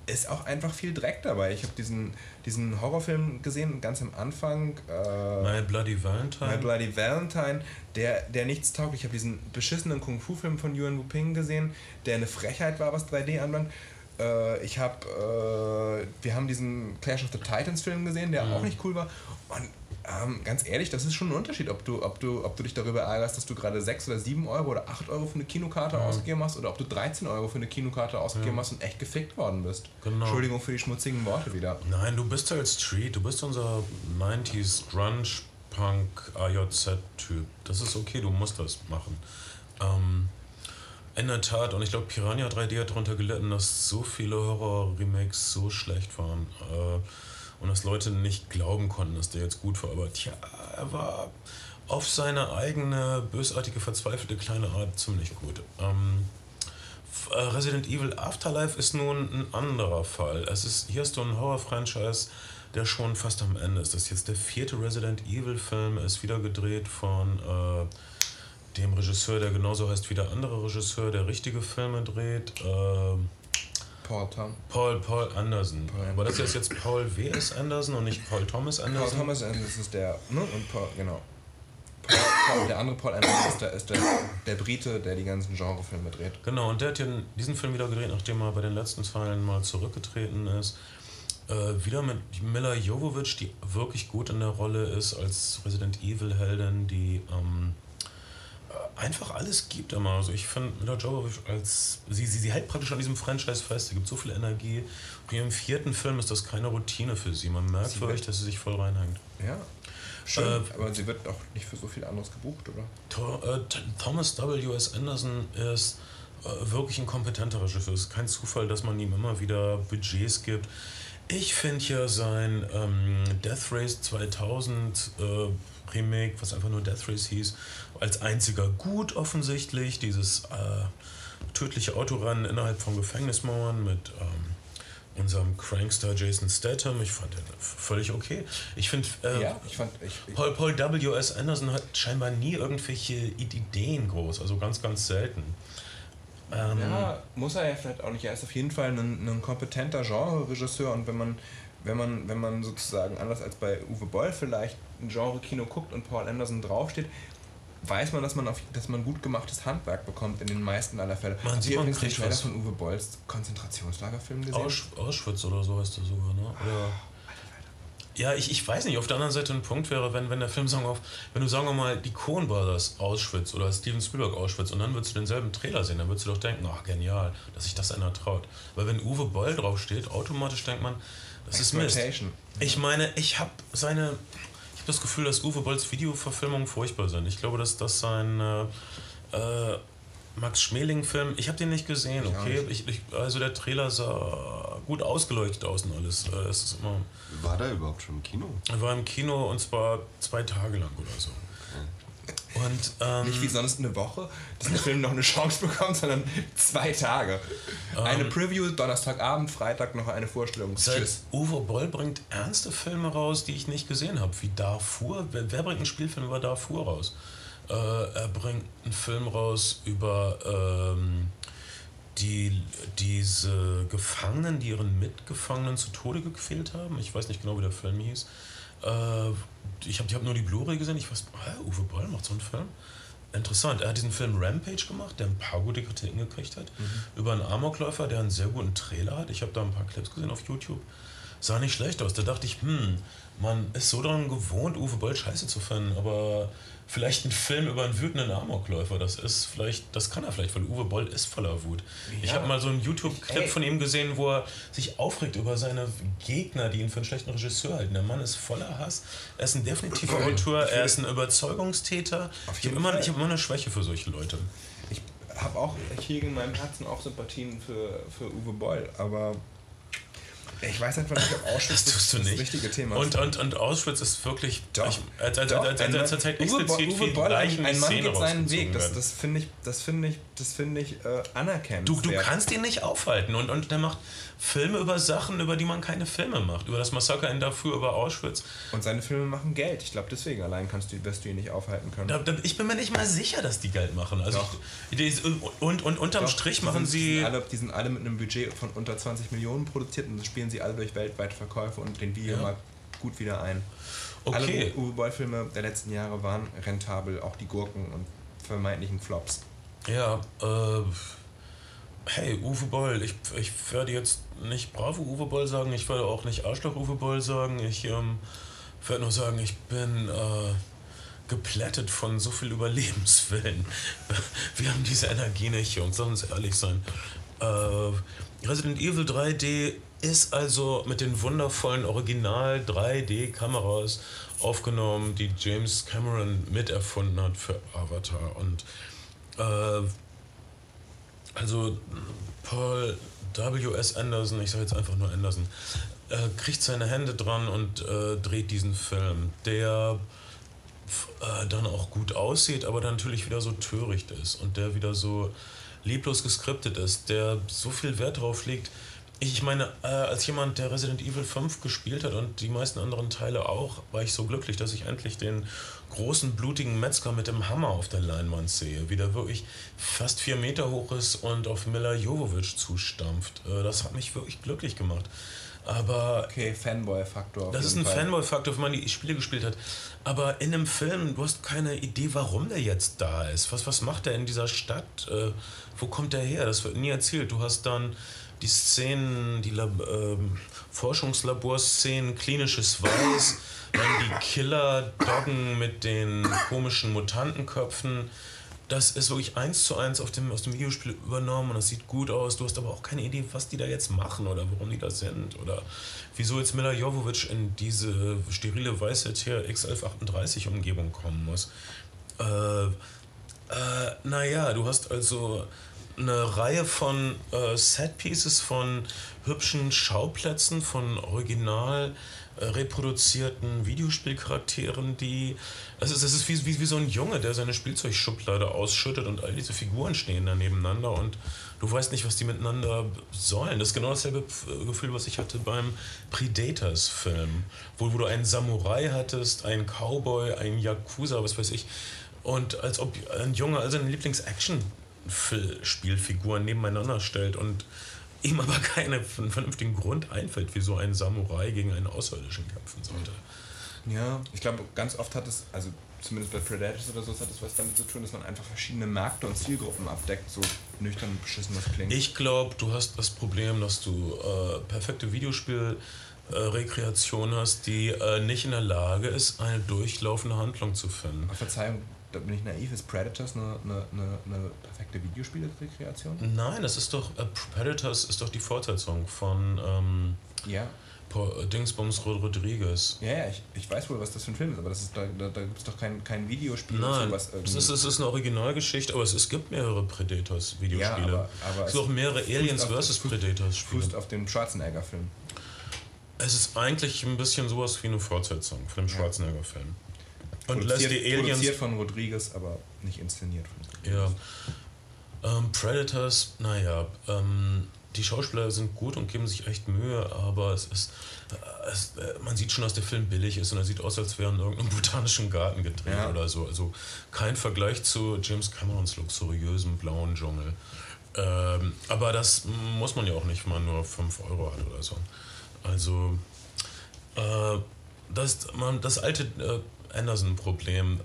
ist auch einfach viel Dreck dabei. Ich habe diesen Horrorfilm gesehen, ganz am Anfang. My Bloody Valentine, der nichts taugt. Ich habe diesen beschissenen Kung-Fu-Film von Yuan Wuping gesehen, der eine Frechheit war, was 3D anbelangt. Wir haben diesen Clash of the Titans-Film gesehen, der auch nicht cool war. Und ganz ehrlich, das ist schon ein Unterschied, ob du dich darüber ärgerst, dass du gerade 6 oder 7 Euro oder 8 Euro für eine Kinokarte ausgegeben hast, oder ob du 13 Euro für eine Kinokarte ausgegeben hast und echt gefickt worden bist. Genau. Entschuldigung für die schmutzigen Worte wieder. Nein, du bist halt Street, du bist unser 90s Grunge Punk AJZ Typ. Das ist okay, du musst das machen. In der Tat, und ich glaube, Piranha 3D hat darunter gelitten, dass so viele Horror-Remakes so schlecht waren. Und dass Leute nicht glauben konnten, dass der jetzt gut war. Aber tja, er war auf seine eigene, bösartige, verzweifelte kleine Art ziemlich gut. Resident Evil Afterlife ist nun ein anderer Fall. Hier hast du ein Horror-Franchise, der schon fast am Ende ist. Das ist jetzt der 4. Resident Evil-Film, ist wieder gedreht von dem Regisseur, der genauso heißt wie der andere Regisseur, der richtige Filme dreht. Paul Anderson. Aber das ist jetzt Paul W.S. Anderson und nicht Paul Thomas Anderson. Paul Thomas Anderson ist der, ne? Und Paul, genau. Der andere Paul Anderson ist der Brite, der die ganzen Genrefilme dreht. Genau, und der hat diesen Film wieder gedreht, nachdem er bei den letzten Teilen mal zurückgetreten ist. Wieder mit Milla Jovovich, die wirklich gut in der Rolle ist als Resident Evil-Heldin, die einfach alles gibt immer. Also ich finde Milla Jovovich als... Sie hält praktisch an diesem Franchise fest. Sie gibt so viel Energie. Und im 4. Film ist das keine Routine für sie. Man merkt wirklich, dass sie sich voll reinhängt. Ja, schön. Aber sie wird auch nicht für so viel anderes gebucht, oder? Thomas W.S. Anderson ist wirklich ein kompetenter Regisseur. Es ist kein Zufall, dass man ihm immer wieder Budgets gibt. Ich finde ja sein Death Race 2000 Remake, was einfach nur Death Race hieß, als einziger gut offensichtlich. Dieses tödliche Autorennen innerhalb von Gefängnismauern mit unserem Crankstar Jason Statham. Ich fand den völlig okay. Ich finde, Paul W.S. Anderson hat scheinbar nie irgendwelche Ideen groß, also ganz, ganz selten. Ja, muss er ja vielleicht auch nicht. Er ist auf jeden Fall ein kompetenter Genre-Regisseur, und wenn man sozusagen, anders als bei Uwe Boll vielleicht, ein Genre-Kino guckt und Paul Anderson draufsteht, weiß man, dass man gut gemachtes Handwerk bekommt in den meisten aller Fälle. Man sieht übrigens den Trailer von Uwe Bolls Konzentrationslagerfilm gesehen? Auschwitz oder so heißt der sogar, ne? Oder ja, ich weiß nicht. Auf der anderen Seite ein Punkt wäre, wenn der Film, wenn du, sagen wir mal, die Coen Brothers Auschwitz oder Steven Spielberg Auschwitz, und dann würdest du denselben Trailer sehen, dann würdest du doch denken, ach genial, dass sich das einer traut. Weil wenn Uwe Boll draufsteht, automatisch denkt man, das ist Mist. Ich meine, ich habe das Gefühl, dass Uwe Bolls Videoverfilmungen furchtbar sind. Ich glaube, dass das sein Max Schmeling-Film, ich habe den nicht gesehen, okay? Also der Trailer sah gut ausgeleuchtet aus und alles. Es ist immer, war der überhaupt schon im Kino? Er war im Kino, und zwar 2 Tage lang oder so. Okay. Und, nicht wie sonst eine Woche, dass der Film noch eine Chance bekommt, sondern 2 Tage. Eine Preview, Donnerstagabend, Freitag noch eine Vorstellung. Tschüss. Uwe Boll bringt ernste Filme raus, die ich nicht gesehen habe, wie Darfur. Wer bringt einen Spielfilm über Darfur raus? Er bringt einen Film raus über diese Gefangenen, die ihren Mitgefangenen zu Tode gequält haben. Ich weiß nicht genau, wie der Film hieß. Ich hab nur die Blu-ray gesehen. Ich weiß, Uwe Boll macht so einen Film. Interessant. Er hat diesen Film Rampage gemacht, der ein paar gute Kritiken gekriegt hat. Mhm. Über einen Amokläufer, der einen sehr guten Trailer hat. Ich habe da ein paar Clips gesehen auf YouTube. Sah nicht schlecht aus. Da dachte ich, man ist so daran gewohnt, Uwe Boll scheiße zu finden, aber vielleicht ein Film über einen wütenden Amokläufer, das kann er vielleicht, weil Uwe Boll ist voller Wut. Ja. Ich habe mal so einen YouTube-Clip von ihm gesehen, wo er sich aufregt über seine Gegner, die ihn für einen schlechten Regisseur halten. Der Mann ist voller Hass, er ist ein definitiver Autor, er ist ein Überzeugungstäter. Ich hab immer eine Schwäche für solche Lelte. Ich habe auch hier in meinem Herzen auch Sympathien für Uwe Boll, aber ich weiß einfach nicht, ob Auschwitz das richtige Thema ist. Und Auschwitz ist wirklich... Uwe Boll, ein Mann geht seinen Weg. Das finde ich anerkennend. Du kannst ihn nicht aufhalten. Und der macht Filme über Sachen, über die man keine Filme macht. Über das Massaker in Darfur, über Auschwitz. Und seine Filme machen Geld. Ich glaube, deswegen allein wirst du ihn nicht aufhalten können. Ich bin mir nicht mal sicher, dass die Geld machen. Also unterm Strich machen sie... Die sind alle mit einem Budget von unter 20 Millionen produziert, und spielen sie alle durch weltweite Verkäufe und den Videomarkt gut wieder ein. Okay. Alle Uwe Boll-Filme der letzten Jahre waren rentabel, auch die Gurken und vermeintlichen Flops. Ja, hey, Uwe Boll, ich werde jetzt nicht brave Uwe Boll sagen, ich werde auch nicht Arschloch Uwe Boll sagen, ich werde nur sagen, ich bin geplättet von so viel Überlebenswillen. Wir haben diese Energie nicht, Jungs, lass uns ehrlich sein. Resident Evil 3D ist also mit den wundervollen Original 3D-Kameras aufgenommen, die James Cameron miterfunden hat für Avatar. Und also Paul W.S. Anderson, ich sage jetzt einfach nur Anderson, kriegt seine Hände dran und dreht diesen Film, der dann auch gut aussieht, aber dann natürlich wieder so töricht ist und der wieder so lieblos geskriptet ist, der so viel Wert drauf legt. Ich meine, als jemand, der Resident Evil 5 gespielt hat und die meisten anderen Teile auch, war ich so glücklich, dass ich endlich den großen, blutigen Metzger mit dem Hammer auf der Leinwand sehe, wie der wirklich fast 4 Meter hoch ist und auf Milla Jovovich zustampft. Das hat mich wirklich glücklich gemacht. Aber okay, Fanboy-Faktor. Das ist ein Fanboy-Faktor, wenn man die Spiele gespielt hat. Aber in einem Film, du hast keine Idee, warum der jetzt da ist. Was macht der in dieser Stadt? Wo kommt der her? Das wird nie erzählt. Du hast dann die Szenen, die Forschungslaborszenen, klinisches Weiß, dann die Killer-Doggen mit den komischen Mutantenköpfen. Das ist wirklich 1:1 aus dem Videospiel übernommen und das sieht gut aus. Du hast aber auch keine Idee, was die da jetzt machen oder warum die da sind oder wieso jetzt Milla Jovovich in diese sterile Weisheit hier X1138 Umgebung kommen muss. Naja, du hast also eine Reihe von Setpieces, von hübschen Schauplätzen, von original reproduzierten Videospielcharakteren, die... Es ist wie so ein Junge, der seine Spielzeugschublade ausschüttet und all diese Figuren stehen da nebeneinander und du weißt nicht, was die miteinander sollen. Das ist genau dasselbe Gefühl, was ich hatte beim Predators-Film, wo du einen Samurai hattest, einen Cowboy, einen Yakuza, was weiß ich, und als ob ein Junge all seine Lieblings-Action Spielfiguren nebeneinander stellt und ihm aber keinen vernünftigen Grund einfällt, wieso ein Samurai gegen einen Außerirdischen kämpfen sollte. Ja, ich glaube, ganz oft hat es, also zumindest bei Predators oder so, hat es was damit zu tun, dass man einfach verschiedene Märkte und Zielgruppen abdeckt, so nüchtern und beschissen das klingt. Ich glaube, du hast das Problem, dass du perfekte Videospielrekreation hast, die nicht in der Lage ist, eine durchlaufende Handlung zu finden. Verzeihung, da bin ich naiv, ist Predators eine perfekte Videospielrekreation? Nein, das ist doch, Predators ist doch die Fortsetzung von Dingsbums Rodriguez. Ja, ich weiß wohl, was das für ein Film ist, aber das ist, da gibt es doch kein Videospiel. Nein, sowas es ist eine Originalgeschichte, aber es gibt mehrere Predators-Videospiele. Ja, aber es gibt auch mehrere Aliens vs. Predators-Spiele. Fußt auf den Schwarzenegger-Film. Es ist eigentlich ein bisschen sowas wie eine Fortsetzung von einem Schwarzenegger-Film. Und lässt die Aliens... Produziert von Rodriguez, aber nicht inszeniert von Rodriguez. Ja. Predators, naja, die Schauspieler sind gut und geben sich echt Mühe, aber man sieht schon, dass der Film billig ist und er sieht aus, als wäre in irgendeinem botanischen Garten gedreht oder so. Also kein Vergleich zu James Camerons luxuriösem blauen Dschungel. Aber das muss man ja auch nicht, wenn man nur 5 Euro hat oder so. Also das alte Anderson-Problem,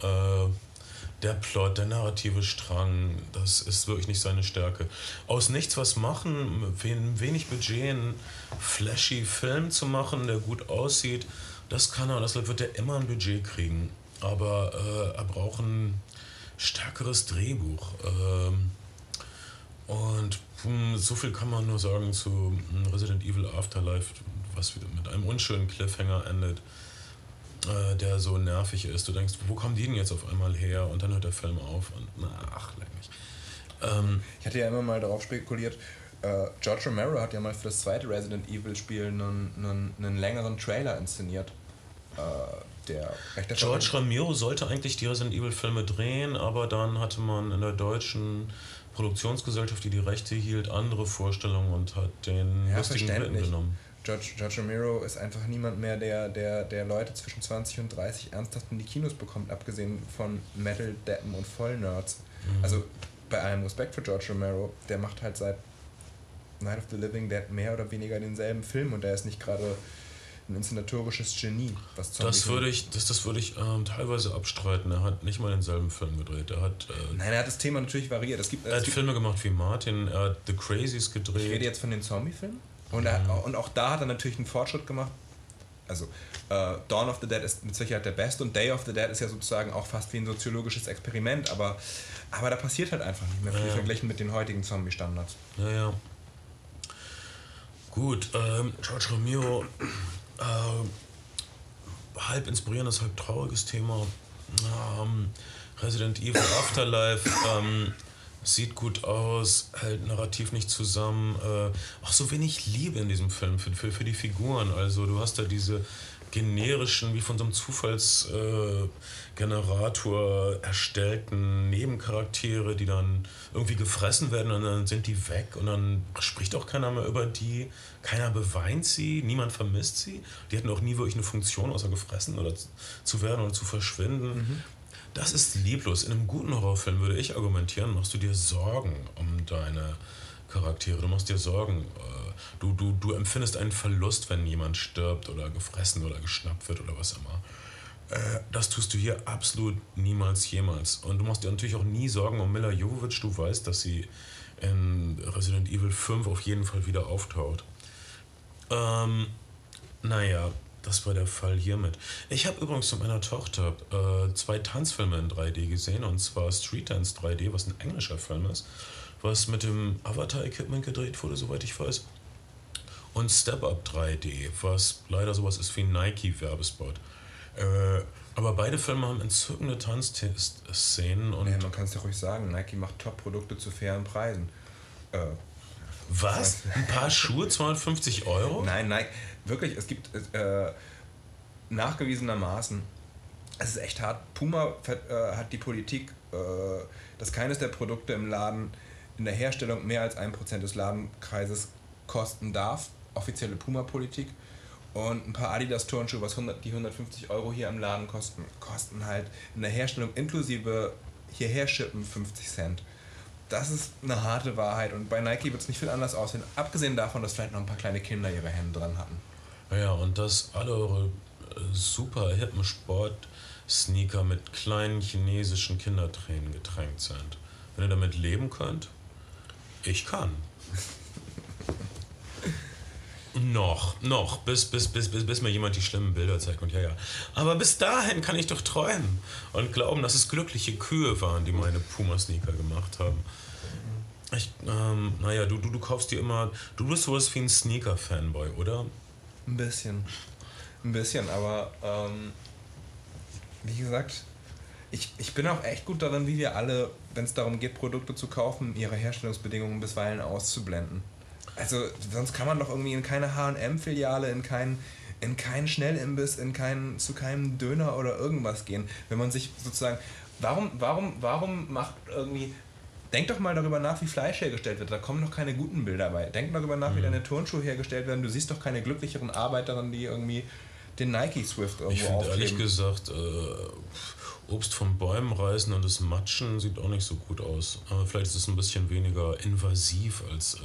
der Plot, der narrative Strang, das ist wirklich nicht seine Stärke. Aus nichts was machen, wenig Budget, einen flashy Film zu machen, der gut aussieht, das kann er, deshalb wird er immer ein Budget kriegen. Aber er braucht ein stärkeres Drehbuch. Und so viel kann man nur sagen zu Resident Evil Afterlife, was wieder mit einem unschönen Cliffhanger endet, der so nervig ist. Du denkst, wo kommen die denn jetzt auf einmal her? Und dann hört der Film auf und leck mich. Ich hatte ja immer mal darauf spekuliert, George Romero hat ja mal für das zweite Resident Evil Spiel einen längeren Trailer inszeniert. Der George Romero sollte eigentlich die Resident Evil Filme drehen, aber dann hatte man in der deutschen Produktionsgesellschaft, die Rechte hielt, andere Vorstellungen und hat den lustigen Briten genommen. George Romero ist einfach niemand mehr, der Leute zwischen 20 und 30 ernsthaft in die Kinos bekommt, abgesehen von Metal-Deppen und Vollnerds. Mhm. Also bei allem Respekt für George Romero, der macht halt seit Night of the Living Dead mehr oder weniger denselben Film und der ist nicht gerade ein inszenatorisches Genie. Was das würde ich teilweise abstreiten. Er hat nicht mal denselben Film gedreht. Er hat, nein, er hat das Thema natürlich variiert. Er hat Filme gemacht wie Martin, er hat The Crazies gedreht. Ich rede jetzt von den Zombie-Filmen. Und auch da hat er natürlich einen Fortschritt gemacht. Also Dawn of the Dead ist mit Sicherheit der beste und Day of the Dead ist ja sozusagen auch fast wie ein soziologisches Experiment, aber da passiert halt einfach nicht mehr viel verglichen mit den heutigen Zombie-Standards. Ja, ja. Gut, George Romero, halb inspirierendes, halb trauriges Thema. Resident Evil Afterlife, sieht gut aus, hält narrativ nicht zusammen. Auch so wenig Liebe in diesem Film für die Figuren. Also du hast da diese generischen, wie von so einem Zufallsgenerator erstellten Nebencharaktere, die dann irgendwie gefressen werden und dann sind die weg und dann spricht auch keiner mehr über die. Keiner beweint sie, niemand vermisst sie. Die hatten auch nie wirklich eine Funktion, außer gefressen oder zu werden oder zu verschwinden. Mhm. Das ist lieblos. In einem guten Horrorfilm, würde ich argumentieren, machst du dir Sorgen um deine Charaktere. Du machst dir Sorgen. Du empfindest einen Verlust, wenn jemand stirbt oder gefressen oder geschnappt wird oder was immer. Das tust du hier absolut niemals jemals. Und du machst dir natürlich auch nie Sorgen um Milla Jovovich. Du weißt, dass sie in Resident Evil 5 auf jeden Fall wieder auftaucht. Naja... Das war der Fall hiermit. Ich habe übrigens mit meiner Tochter 2 Tanzfilme in 3D gesehen, und zwar Street Dance 3D, was ein englischer Film ist, was mit dem Avatar-Equipment gedreht wurde, soweit ich weiß, und Step Up 3D, was leider sowas ist wie ein Nike-Werbespot. Aber beide Filme haben entzückende Tanzszenen. Und man kann es ja ruhig sagen, Nike macht Top-Produkte zu fairen Preisen. Was? Ein paar Schuhe, 250 Euro? Nein, wirklich, es gibt nachgewiesenermaßen, es ist echt hart, Puma hat die Politik, dass keines der Produkte im Laden in der Herstellung mehr als 1% des Ladenkreises kosten darf, offizielle Puma-Politik, und ein paar Adidas-Turnschuhe, die 150 Euro hier im Laden kosten halt in der Herstellung inklusive hierher schippen 50 Cent. Das ist eine harte Wahrheit und bei Nike wird es nicht viel anders aussehen, abgesehen davon, dass vielleicht noch ein paar kleine Kinder ihre Hände dran hatten. Ja, und dass alle eure super hippen Sport-Sneaker mit kleinen chinesischen Kindertränen getränkt sind. Wenn ihr damit leben könnt, ich kann. Noch, bis mir jemand die schlimmen Bilder zeigt und ja. Aber bis dahin kann ich doch träumen und glauben, dass es glückliche Kühe waren, die meine Puma-Sneaker gemacht haben. Du kaufst dir immer, du bist sowas wie ein Sneaker-Fanboy, oder? Ein bisschen, aber wie gesagt, ich bin auch echt gut darin, wie wir alle, wenn es darum geht, Produkte zu kaufen, ihre Herstellungsbedingungen bisweilen auszublenden. Also sonst kann man doch irgendwie in keine H&M-Filiale, in keinen Schnellimbiss, zu keinem Döner oder irgendwas gehen. Wenn man sich sozusagen, warum macht irgendwie, denk doch mal darüber nach, wie Fleisch hergestellt wird, da kommen doch keine guten Bilder bei. Denk darüber nach, wie deine Turnschuhe hergestellt werden, du siehst doch keine glücklicheren Arbeiterinnen, die irgendwie den Nike Swift irgendwo aufnehmen. Ich finde ehrlich gesagt, Obst von Bäumen reißen und das Matschen sieht auch nicht so gut aus. Aber vielleicht ist es ein bisschen weniger invasiv als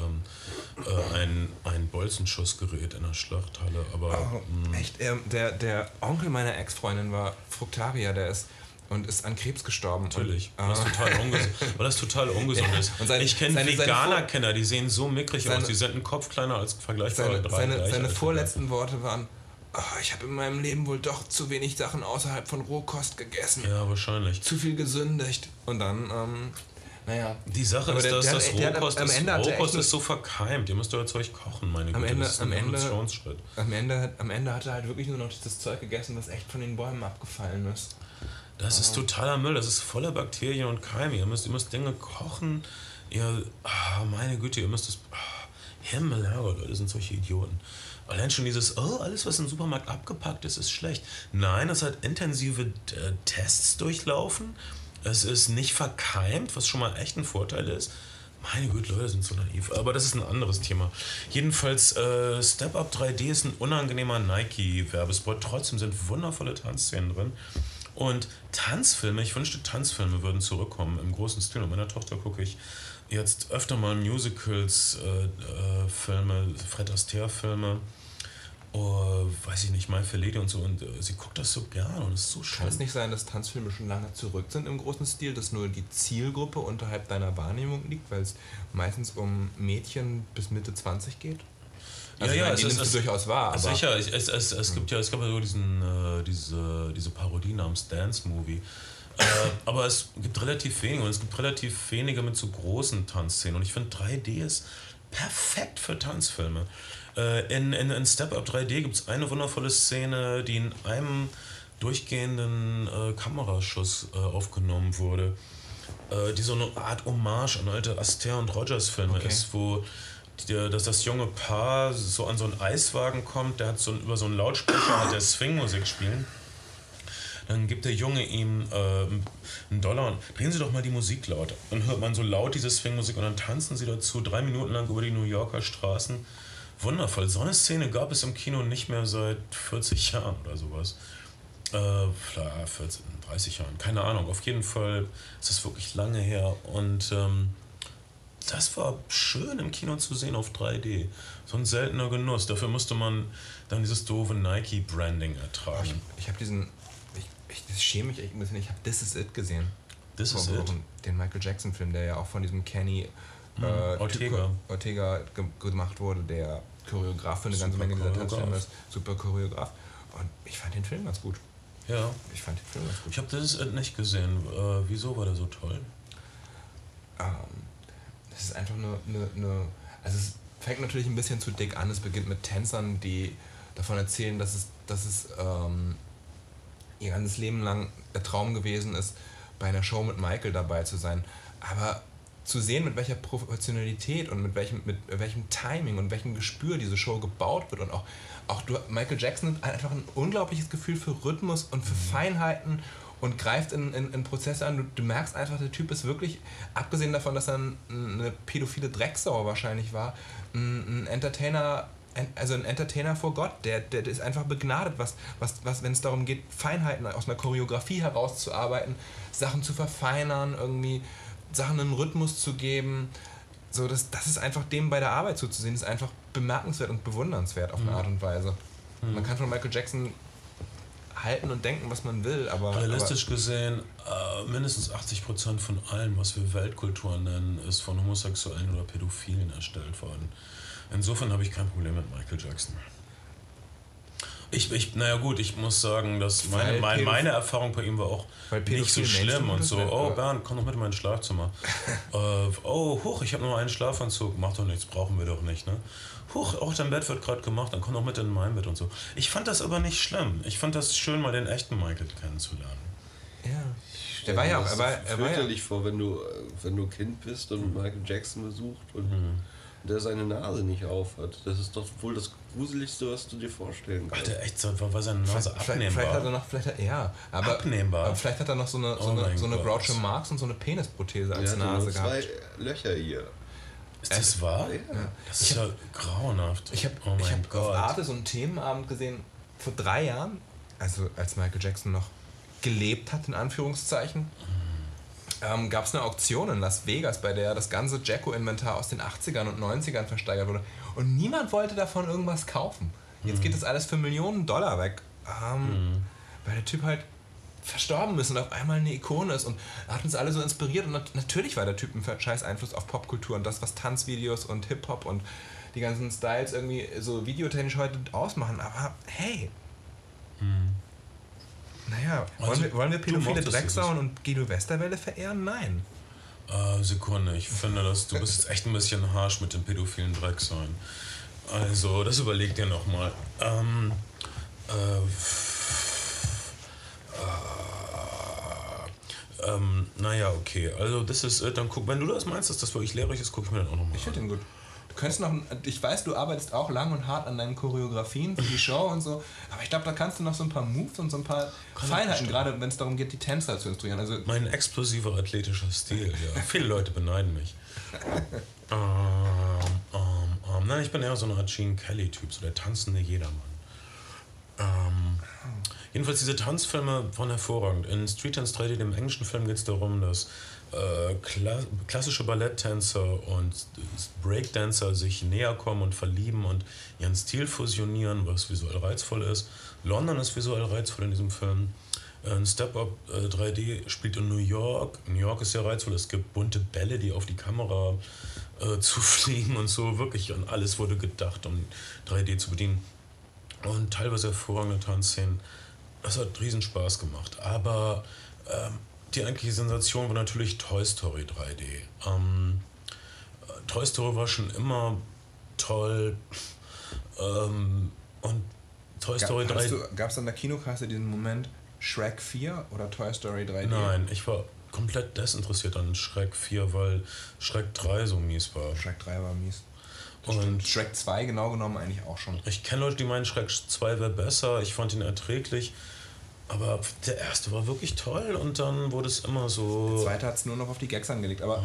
ein Bolzenschussgerät in der Schlachthalle. Aber echt, der Onkel meiner Ex-Freundin war Fruktarier, der ist und ist an Krebs gestorben. Natürlich, und, weil das total ungesund ist. Und ich kenne Veganer-Kenner, die sehen so mickrig aus, die sind einen Kopf kleiner als vergleichbare drei. Seine vorletzten Worte waren: Ich habe in meinem Leben wohl doch zu wenig Sachen außerhalb von Rohkost gegessen. Ja, wahrscheinlich. Zu viel gesündigt. Und dann, Die Sache ist, dass das Rohkost ist so verkeimt. Ihr müsst euer Zeug kochen, meine Güte. Das ist ein Evolutionsschritt. Am Ende hat er halt wirklich nur noch das Zeug gegessen, was echt von den Bäumen abgefallen ist. Das ist totaler Müll. Das ist voller Bakterien und Keime. Ihr müsst Dinge kochen. Ihr müsst das... Himmel, Herrgott, Leute sind solche Idioten. Allein schon dieses, alles was im Supermarkt abgepackt ist, ist schlecht. Nein, es hat intensive Tests durchlaufen. Es ist nicht verkeimt, was schon mal echt ein Vorteil ist. Meine Güte, Leute sind so naiv. Aber das ist ein anderes Thema. Jedenfalls, Step Up 3D ist ein unangenehmer Nike-Werbespot. Trotzdem sind wundervolle Tanzszenen drin. Und Tanzfilme, ich wünschte, Tanzfilme würden zurückkommen im großen Stil. Und meiner Tochter gucke ich jetzt öfter mal Musicals, Filme, Fred Astaire-Filme, weiß ich nicht, My Fair Lady und so. Und sie guckt das so gern und ist so schön. Kann es nicht sein, dass Tanzfilme schon lange zurück sind im großen Stil, dass nur die Zielgruppe unterhalb deiner Wahrnehmung liegt, weil es meistens um Mädchen bis Mitte 20 geht? Also ja, es ist durchaus wahr. Aber sicher, es gab ja so diese Parodie namens Dance Movie. Aber es gibt relativ wenige und es gibt relativ wenige mit so großen Tanzszenen. Und ich finde 3D ist perfekt für Tanzfilme. In Step Up 3D gibt es eine wundervolle Szene, die in einem durchgehenden Kameraschuss aufgenommen wurde, die so eine Art Hommage an alte Astaire und Rogers Filme ist, wo dass das junge Paar so an so einen Eiswagen kommt, der hat über so einen Lautsprecher hat der Swing-Musik spielen. Dann gibt der Junge ihm einen $1 und drehen Sie doch mal die Musik laut. Dann hört man so laut diese Swing-Musik und dann tanzen sie dazu 3 Minuten lang über die New Yorker Straßen. Wundervoll. So eine Szene gab es im Kino nicht mehr seit 40 Jahren oder sowas. 30 Jahren, keine Ahnung. Auf jeden Fall ist das wirklich lange her und das war schön im Kino zu sehen auf 3D. So ein seltener Genuss. Dafür musste man dann dieses doofe Nike-Branding ertragen. Ich habe diesen... Ich schäme mich echt ein bisschen. Ich habe This Is It gesehen. This Is It? Den Michael Jackson-Film, der ja auch von diesem Kenny Ortega gemacht wurde, der Choreograf für eine ganze Menge dieser Tanzfilme ist. Super Choreograf. Und ich fand den Film ganz gut. Ja. Ich habe This Is It nicht gesehen. Wieso war der so toll? Es ist einfach also es fängt natürlich ein bisschen zu dick an. Es beginnt mit Tänzern, die davon erzählen, dass es ihr ganzes Leben lang der Traum gewesen ist, bei einer Show mit Michael dabei zu sein. Aber zu sehen, mit welcher Professionalität und mit welchem Timing und welchem Gespür diese Show gebaut wird und auch Michael Jackson hat einfach ein unglaubliches Gefühl für Rhythmus und für Feinheiten und greift in Prozesse an. Du merkst einfach, der Typ ist wirklich, abgesehen davon, dass er eine pädophile Drecksau wahrscheinlich war, ein Entertainer, also ein Entertainer vor Gott, der ist einfach begnadet, was wenn es darum geht, Feinheiten aus einer Choreografie herauszuarbeiten, Sachen zu verfeinern, irgendwie Sachen einen Rhythmus zu geben. So, das ist einfach dem bei der Arbeit zuzusehen, ist einfach bemerkenswert und bewundernswert auf eine Art und Weise. Man kann von Michael Jackson halten und denken, was man will, aber... Realistisch gesehen, mindestens 80% von allem, was wir Weltkultur nennen, ist von Homosexuellen oder Pädophilen erstellt worden. Insofern habe ich kein Problem mit Michael Jackson. Naja gut, ich muss sagen, dass meine Erfahrung bei ihm war auch nicht so schlimm und so. Oh Bernd, komm doch mit in mein Schlafzimmer. Oh, huch, ich habe noch einen Schlafanzug. Macht doch nichts, brauchen wir doch nicht, ne? Huch, auch dein Bett wird gerade gemacht, dann komm doch mit in mein Bett und so. Ich fand das aber nicht schlimm. Ich fand das schön, mal den echten Michael kennenzulernen. Ja, der war ja auch... Er war fürchterlich vor, wenn du Kind bist und Michael Jackson besucht und... der seine Nase nicht auf hat. Das ist doch wohl das Gruseligste, was du dir vorstellen kannst. Alter, echt, war seine Nase abnehmbar? Vielleicht hat er noch so eine Groucho Marx und so eine Penisprothese als Nase gehabt. Er hat zwei Löcher hier. Ist das wahr? Ja. Das ist ja grauenhaft. Ich habe auf Arte so einen Themenabend gesehen, vor 3 Jahren, also als Michael Jackson noch gelebt hat, in Anführungszeichen. Gab es eine Auktion in Las Vegas, bei der das ganze Jacko-Inventar aus den 80ern und 90ern versteigert wurde. Und niemand wollte davon irgendwas kaufen. Jetzt geht das alles für Millionen $Millionen weg. Weil der Typ halt verstorben ist und auf einmal eine Ikone ist. Und hat uns alle so inspiriert. Und natürlich war der Typ ein scheiß Einfluss auf Popkultur und das, was Tanzvideos und Hip-Hop und die ganzen Styles irgendwie so videotechnisch heute ausmachen. Aber hey... Naja, wollen wir pädophile Drecksauen und Guido Westerwelle verehren? Nein. Sekunde, ich finde, du bist jetzt echt ein bisschen harsch mit den pädophilen Drecksauen. Also, das überleg dir nochmal. Naja, okay. Also, das ist, dann guck, wenn du das meinst, dass das wirklich lehrreich ist, guck ich mir dann auch nochmal an. Ich finde den gut. Ich weiß, du arbeitest auch lang und hart an deinen Choreografien für die Show und so, aber ich glaube, da kannst du noch so ein paar Moves und so ein paar Feinheiten, gerade wenn es darum geht, die Tänzer zu instruieren. Also mein explosiver athletischer Stil, ja. Viele Leute beneiden mich. Nein, ich bin eher so ein Art Gene Kelly-Typ, so der tanzende Jedermann. Jedenfalls, diese Tanzfilme waren hervorragend. In Street Dance 3D, dem englischen Film, geht es darum, dass klassische Balletttänzer und Breakdancer sich näher kommen und verlieben und ihren Stil fusionieren, was visuell reizvoll ist. London ist visuell reizvoll in diesem Film. Step Up 3D spielt in New York. New York ist sehr reizvoll. Es gibt bunte Bälle, die auf die Kamera zufliegen und so. Wirklich, und alles wurde gedacht, um 3D zu bedienen. Und teilweise hervorragende Tanzszenen. Das hat riesen Spaß gemacht. Aber die eigentliche Sensation war natürlich Toy Story 3D. Toy Story war schon immer toll. Und Toy Story 3D... Gab es an der Kinokasse diesen Moment Shrek 4 oder Toy Story 3D? Nein, ich war komplett desinteressiert an Shrek 4, weil Shrek 3 so mies war. Shrek 3 war mies. Und Shrek 2 genau genommen eigentlich auch schon. Ich kenne Leute, die meinen, Shrek 2 wäre besser. Ich fand ihn erträglich. Aber der erste war wirklich toll und dann wurde es immer so... Der zweite hat es nur noch auf die Gags angelegt. Aber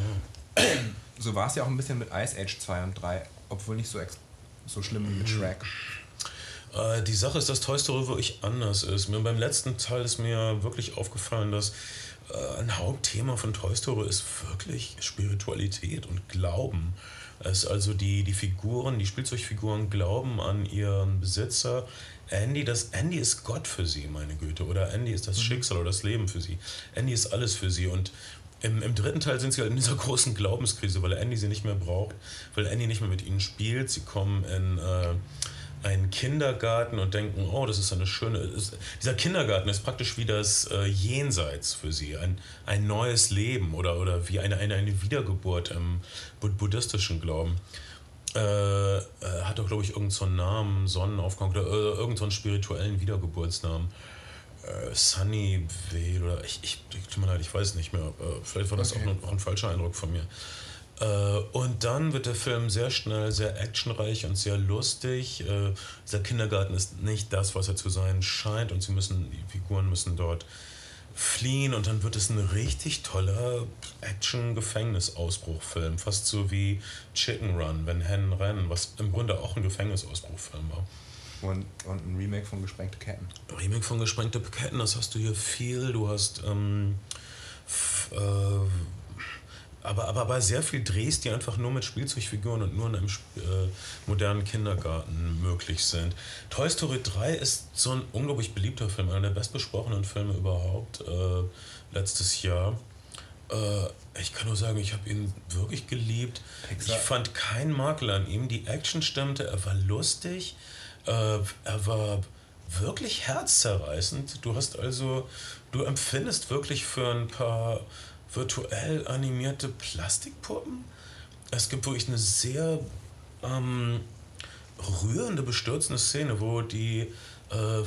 so war es ja auch ein bisschen mit Ice Age 2 und 3. Obwohl nicht so schlimm wie mit Shrek. Die Sache ist, dass Toy Story wirklich anders ist. Beim letzten Teil ist mir wirklich aufgefallen, dass ein Hauptthema von Toy Story ist wirklich Spiritualität und Glauben. Es also die Figuren, die Spielzeugfiguren glauben an ihren Besitzer. Andy ist Gott für sie, meine Güte. Oder Andy ist das Schicksal oder das Leben für sie. Andy ist alles für sie. Und im dritten Teil sind sie halt in dieser großen Glaubenskrise, weil Andy sie nicht mehr braucht, weil Andy nicht mehr mit ihnen spielt. Sie kommen in einen Kindergarten und denken, oh, das ist eine schöne... Dieser Kindergarten ist praktisch wie das Jenseits für sie, ein neues Leben oder wie eine Wiedergeburt im buddhistischen Glauben. Hat doch, glaube ich, irgendeinen so Namen, Sonnenaufgang oder irgendeinen spirituellen Wiedergeburtsnamen. Sunnyvale oder... Tut mir leid, ich weiß nicht mehr. Vielleicht war das okay. Auch ein falscher Eindruck von mir. Und dann wird der Film sehr schnell, sehr actionreich und sehr lustig. Dieser Kindergarten ist nicht das, was er zu sein scheint und die Figuren müssen dort fliehen und dann wird es ein richtig toller Action-Gefängnisausbruchfilm. Fast so wie Chicken Run, wenn Hennen rennen, was im Grunde auch ein Gefängnisausbruchfilm war. Und ein Remake von Gesprengte Ketten. Remake von Gesprengte Ketten, das hast du hier viel. Du hast... Aber bei sehr viel Drehs, die einfach nur mit Spielzeugfiguren und nur in einem modernen Kindergarten möglich sind. Toy Story 3 ist so ein unglaublich beliebter Film, einer der bestbesprochenen Filme überhaupt letztes Jahr. Ich kann nur sagen, ich habe ihn wirklich geliebt. Pixar. Ich fand keinen Makel an ihm. Die Action stimmte, er war lustig, er war wirklich herzzerreißend. Du empfindest wirklich für ein paar virtuell animierte Plastikpuppen. Es gibt wirklich eine sehr rührende, bestürzende Szene, wo die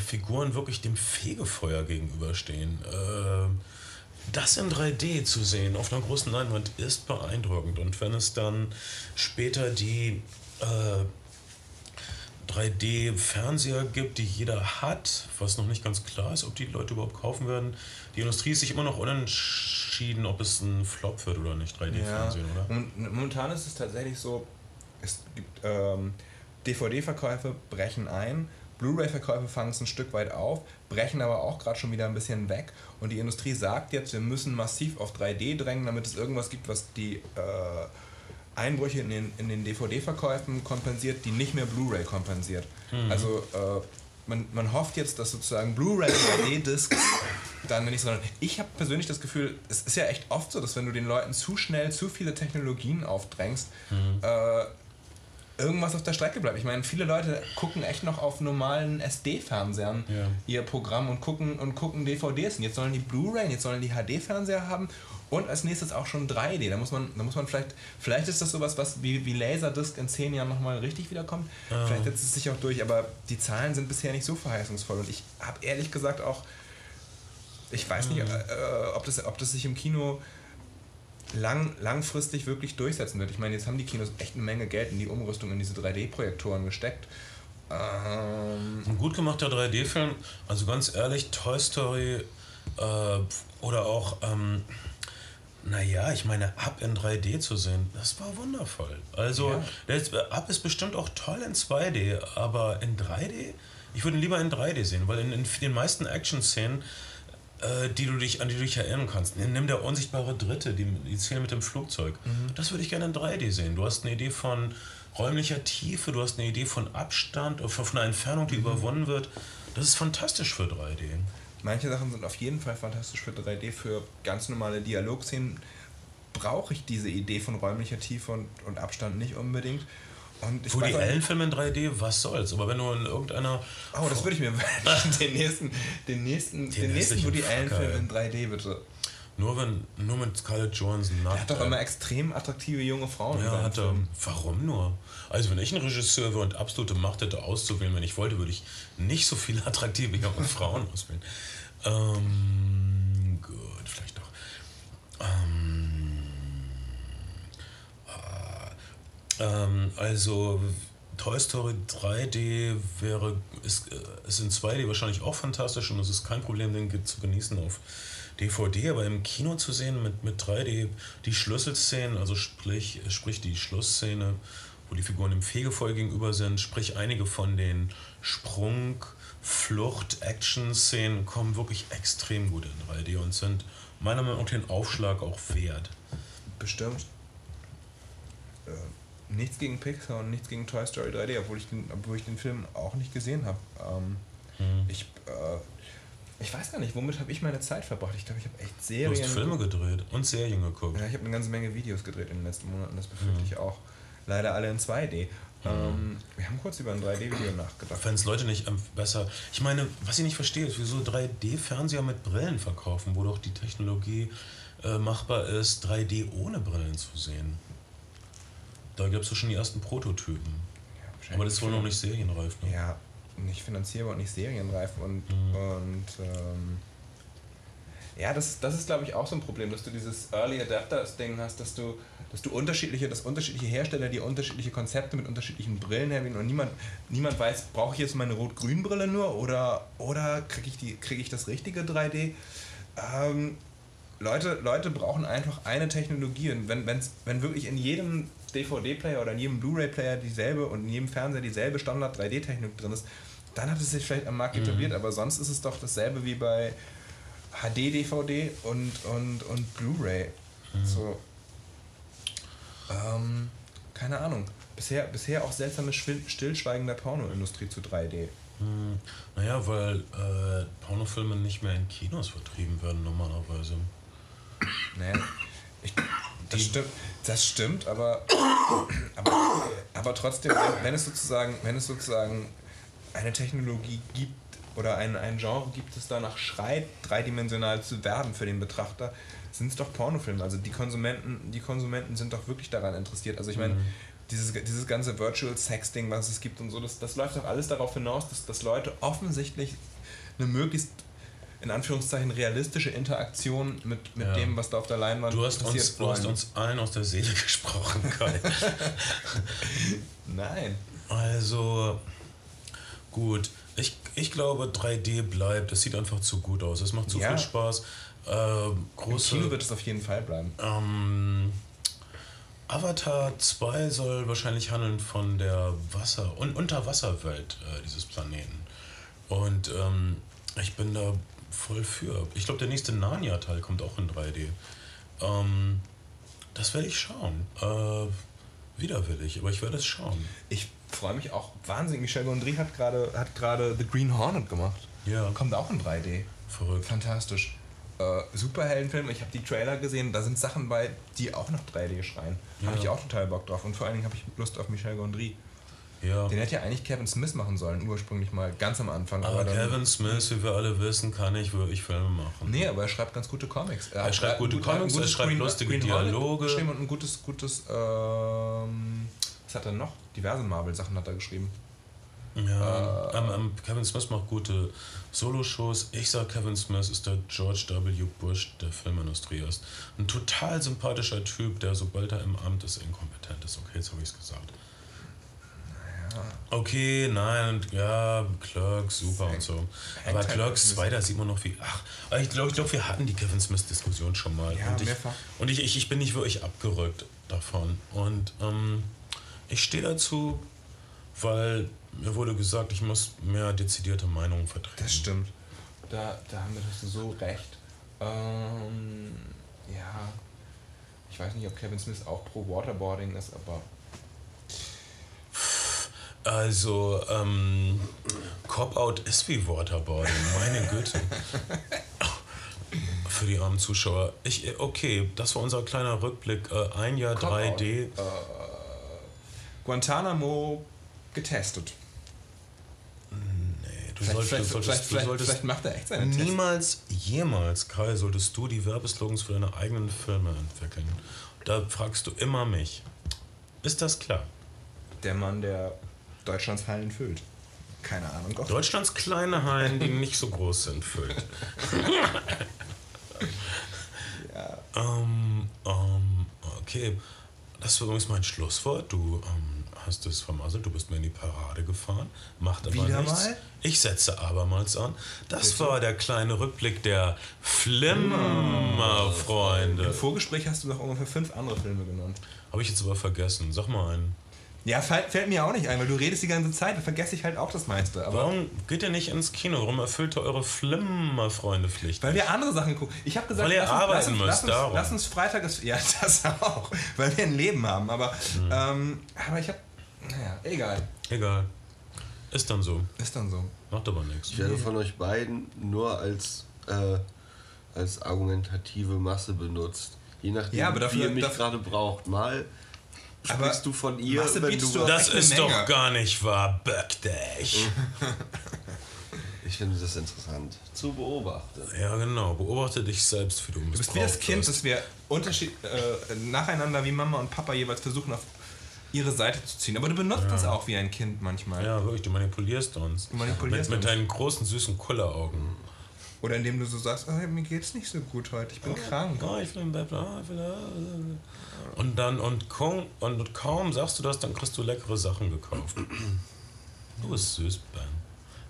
Figuren wirklich dem Fegefeuer gegenüberstehen. Das in 3D zu sehen auf einer großen Leinwand ist beeindruckend. Und wenn es dann später die 3D-Fernseher gibt, die jeder hat, was noch nicht ganz klar ist, ob die Leute überhaupt kaufen werden. Die Industrie ist sich immer noch unentschieden, ob es ein Flop wird oder nicht, 3D-Fernsehen, ja, oder? Momentan ist es tatsächlich so, es gibt DVD-Verkäufe brechen ein, Blu-ray-Verkäufe fangen es ein Stück weit auf, brechen aber auch gerade schon wieder ein bisschen weg. Und die Industrie sagt jetzt, wir müssen massiv auf 3D drängen, damit es irgendwas gibt, was die Einbrüche in den DVD-Verkäufen kompensiert, die nicht mehr Blu-ray kompensiert. Mhm. Also man hofft jetzt, dass sozusagen Blu-ray 3D-Discs dann nicht, sondern ich habe persönlich das Gefühl, es ist ja echt oft so, dass wenn du den Leuten zu schnell zu viele Technologien aufdrängst, irgendwas auf der Strecke bleibt. Ich meine, viele Leute gucken echt noch auf normalen SD-Fernsehern ihr Programm und gucken DVDs. Und jetzt sollen die Blu-ray, jetzt sollen die HD-Fernseher haben. Und als nächstes auch schon 3D. Da muss man vielleicht ist das sowas, was wie Laserdisc in 10 Jahren nochmal richtig wiederkommt. Ah. Vielleicht setzt es sich auch durch, aber die Zahlen sind bisher nicht so verheißungsvoll. Und ich habe ehrlich gesagt auch, ich weiß nicht, ob das sich im Kino langfristig wirklich durchsetzen wird. Ich meine, jetzt haben die Kinos echt eine Menge Geld in die Umrüstung in diese 3D-Projektoren gesteckt. Ein gut gemachter 3D-Film, also ganz ehrlich, Toy Story oder auch naja, ich meine, Up in 3D zu sehen, das war wundervoll. Also, Up ist bestimmt auch toll in 2D, aber in 3D, ich würde ihn lieber in 3D sehen, weil in den meisten Action-Szenen, an die du dich erinnern kannst, nimm der unsichtbare Dritte, die Szene mit dem Flugzeug, das würde ich gerne in 3D sehen. Du hast eine Idee von räumlicher Tiefe, du hast eine Idee von Abstand, von einer Entfernung, die überwunden wird. Das ist fantastisch für 3D. Manche Sachen sind auf jeden Fall fantastisch für 3D. Für ganz normale Dialogszenen brauche ich diese Idee von räumlicher Tiefe und Abstand nicht unbedingt. Woody Allen-Film in 3D, was soll's? Aber wenn du in irgendeiner... Oh, das würde ich mir wünschen. Den nächsten Woody Allen-Film in 3D, bitte. Nur mit Scarlett Johansson. Er hat doch immer extrem attraktive junge Frauen. Ja, hat er. Warum nur? Also wenn ich ein Regisseur wäre und absolute Macht hätte auszuwählen, wenn ich wollte, würde ich nicht so viele attraktive junge Frauen auswählen. Gut, vielleicht doch. Also Toy Story 3D ist in 2D wahrscheinlich auch fantastisch und es ist kein Problem, den zu genießen auf DVD, aber im Kino zu sehen mit 3D, die Schlüsselszenen, also sprich die Schlussszene, wo die Figuren im Fegefeuer gegenüber sind, sprich einige von den Sprung-, Flucht-, Action-Szenen kommen wirklich extrem gut in 3D und sind meiner Meinung nach den Aufschlag auch wert. Bestimmt. Nichts gegen Pixar und nichts gegen Toy Story 3D, obwohl ich den Film auch nicht gesehen habe. Ich weiß gar nicht, womit habe ich meine Zeit verbracht? Ich glaube, ich habe echt Serien... Du hast Filme gedreht und Serien geguckt. Ja, ich habe eine ganze Menge Videos gedreht in den letzten Monaten, das befürchte ich auch. Leider alle in 2D. Wir haben kurz über ein 3D-Video nachgedacht. Wenn es Leute nicht besser... Ich meine, was ich nicht verstehe, ist, wieso 3D-Fernseher mit Brillen verkaufen, wo doch die Technologie machbar ist, 3D ohne Brillen zu sehen. Da gab es ja schon die ersten Prototypen. Ja, aber das ist wohl noch nicht serienreif, ne? Ja. Nicht finanzierbar und nicht serienreif ja, das ist glaube ich auch so ein Problem, dass du dieses Early Adapters-Ding hast, dass unterschiedliche Hersteller die unterschiedliche Konzepte mit unterschiedlichen Brillen erwähnen und niemand weiß, brauche ich jetzt meine Rot-Grün-Brille nur oder kriege ich das richtige 3D? Leute brauchen einfach eine Technologie und wenn wirklich in jedem DVD-Player oder in jedem Blu-ray-Player dieselbe und in jedem Fernseher dieselbe Standard-3D-Technik drin ist, dann hat es sich vielleicht am Markt etabliert, aber sonst ist es doch dasselbe wie bei HD-DVD und Blu-ray. So. Keine Ahnung. Bisher auch seltsames Stillschweigen der Pornoindustrie zu 3D. Naja, weil Pornofilme nicht mehr in Kinos vertrieben werden normalerweise. Naja, das stimmt, aber trotzdem, wenn es sozusagen eine Technologie gibt oder ein Genre gibt, das danach schreit, dreidimensional zu werden für den Betrachter, sind es doch Pornofilme. Also die Konsumenten sind doch wirklich daran interessiert. Also ich meine, dieses ganze Virtual Sex-Ding, was es gibt und so, das läuft doch alles darauf hinaus, dass Leute offensichtlich eine möglichst, in Anführungszeichen, realistische Interaktion mit dem, was da auf der Leinwand passiert. Du hast uns allen aus der Seele gesprochen, Kai. Nein. Also, gut. Ich glaube, 3D bleibt. Es sieht einfach zu gut aus. Es macht zu viel Spaß. Im Kino wird es auf jeden Fall bleiben. Avatar 2 soll wahrscheinlich handeln von der Wasser- und Unterwasserwelt dieses Planeten. Und ich bin da voll für. Ich glaube, der nächste Narnia-Teil kommt auch in 3D. Das werde ich schauen. Widerwillig, aber ich werde es schauen. Ich freue mich auch wahnsinnig. Michel Gondry hat gerade The Green Hornet gemacht. Ja. Kommt auch in 3D. Verrückt. Fantastisch. Superheldenfilm, ich habe die Trailer gesehen, da sind Sachen bei, die auch nach 3D schreien. Ja. Habe ich auch total Bock drauf und vor allen Dingen habe ich Lust auf Michel Gondry. Ja. Den hätte ja eigentlich Kevin Smith machen sollen, ursprünglich mal, ganz am Anfang. Aber Kevin Smith, wie wir alle wissen, kann nicht wirklich Filme machen. Nee, aber er schreibt ganz gute Comics. Er schreibt gute Comics, er schreibt lustige Dialoge. Und ein gutes, was hat er noch? Diverse Marvel-Sachen hat er geschrieben. Ja, Kevin Smith macht gute Solo-Shows. Ich sag, Kevin Smith ist der George W. Bush der Filmindustrie ist. Ein total sympathischer Typ, der, sobald er im Amt ist, inkompetent ist. Okay, jetzt habe ich es gesagt. Naja. Okay, nein, ja, Clerks, super und so. Aber Clerks 2, da sieht man noch wie. Ach, ich glaube, wir hatten die Kevin Smith-Diskussion schon mal. Ja, und ich bin nicht wirklich abgerückt davon. Und ich stehe dazu, weil mir wurde gesagt, ich muss mehr dezidierte Meinungen vertreten. Das stimmt. Da haben wir das so recht. Ja, ich weiß nicht, ob Kevin Smith auch pro Waterboarding ist, aber... Also, Cop-Out ist wie Waterboarding, meine Güte. Für die armen Zuschauer. Okay, das war unser kleiner Rückblick. Ein Jahr Cop 3D. Guantanamo getestet. Nee, vielleicht macht er echt seine Tests. Niemals, jemals, Kai, solltest du die Werbeslogans für deine eigenen Filme entwickeln. Da fragst du immer mich. Ist das klar? Der Mann, der Deutschlands Hallen füllt. Keine Ahnung. Deutschlands kleine Hallen, die nicht so groß sind, füllt. Ja. Okay. Das war übrigens mein Schlusswort. Du hast es vermasselt, du bist mir in die Parade gefahren. Macht aber wieder nichts. Mal? Ich setze abermals an. Das war der kleine Rückblick der Flimmerfreunde. Im Vorgespräch hast du doch ungefähr 5 andere Filme genannt. Habe ich jetzt aber vergessen. Sag mal einen. Ja, fällt mir auch nicht ein, weil du redest die ganze Zeit, da vergesse ich halt auch das meiste. Aber warum geht ihr nicht ins Kino? Warum erfüllt ihr eure Flimmerfreunde-Pflicht? Weil wir andere Sachen gucken. Ich habe gesagt, weil ihr arbeiten müsst, darum. Lass uns Freitag... Ja, das auch, weil wir ein Leben haben, aber... aber ich habe... Naja, egal. Egal. Ist dann so. Ist dann so. Macht aber nichts. Ich werde von euch beiden nur als argumentative Masse benutzt. Je nachdem, wie ihr mich gerade braucht. Mal... Sprichst aber du von ihr, wenn du das ist Menge. Doch gar nicht wahr, böck dich. Ich finde das interessant zu beobachten. Ja, genau. Beobachte dich selbst, wie du bist. Du bist wie das Kind, das wir nacheinander wie Mama und Papa jeweils versuchen, auf ihre Seite zu ziehen. Aber du benutzt das auch wie ein Kind manchmal. Ja, wirklich. Du manipulierst uns. Du manipulierst mit deinen großen, süßen Kulleraugen. Oder indem du so sagst, oh, mir geht's nicht so gut heute, ich bin krank. Oh, ich bin und dann und kaum sagst du das, dann kriegst du leckere Sachen gekauft. Du bist süß, Ben.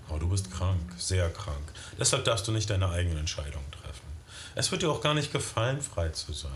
Aber du bist krank, sehr krank. Deshalb darfst du nicht deine eigenen Entscheidungen treffen. Es wird dir auch gar nicht gefallen, frei zu sein.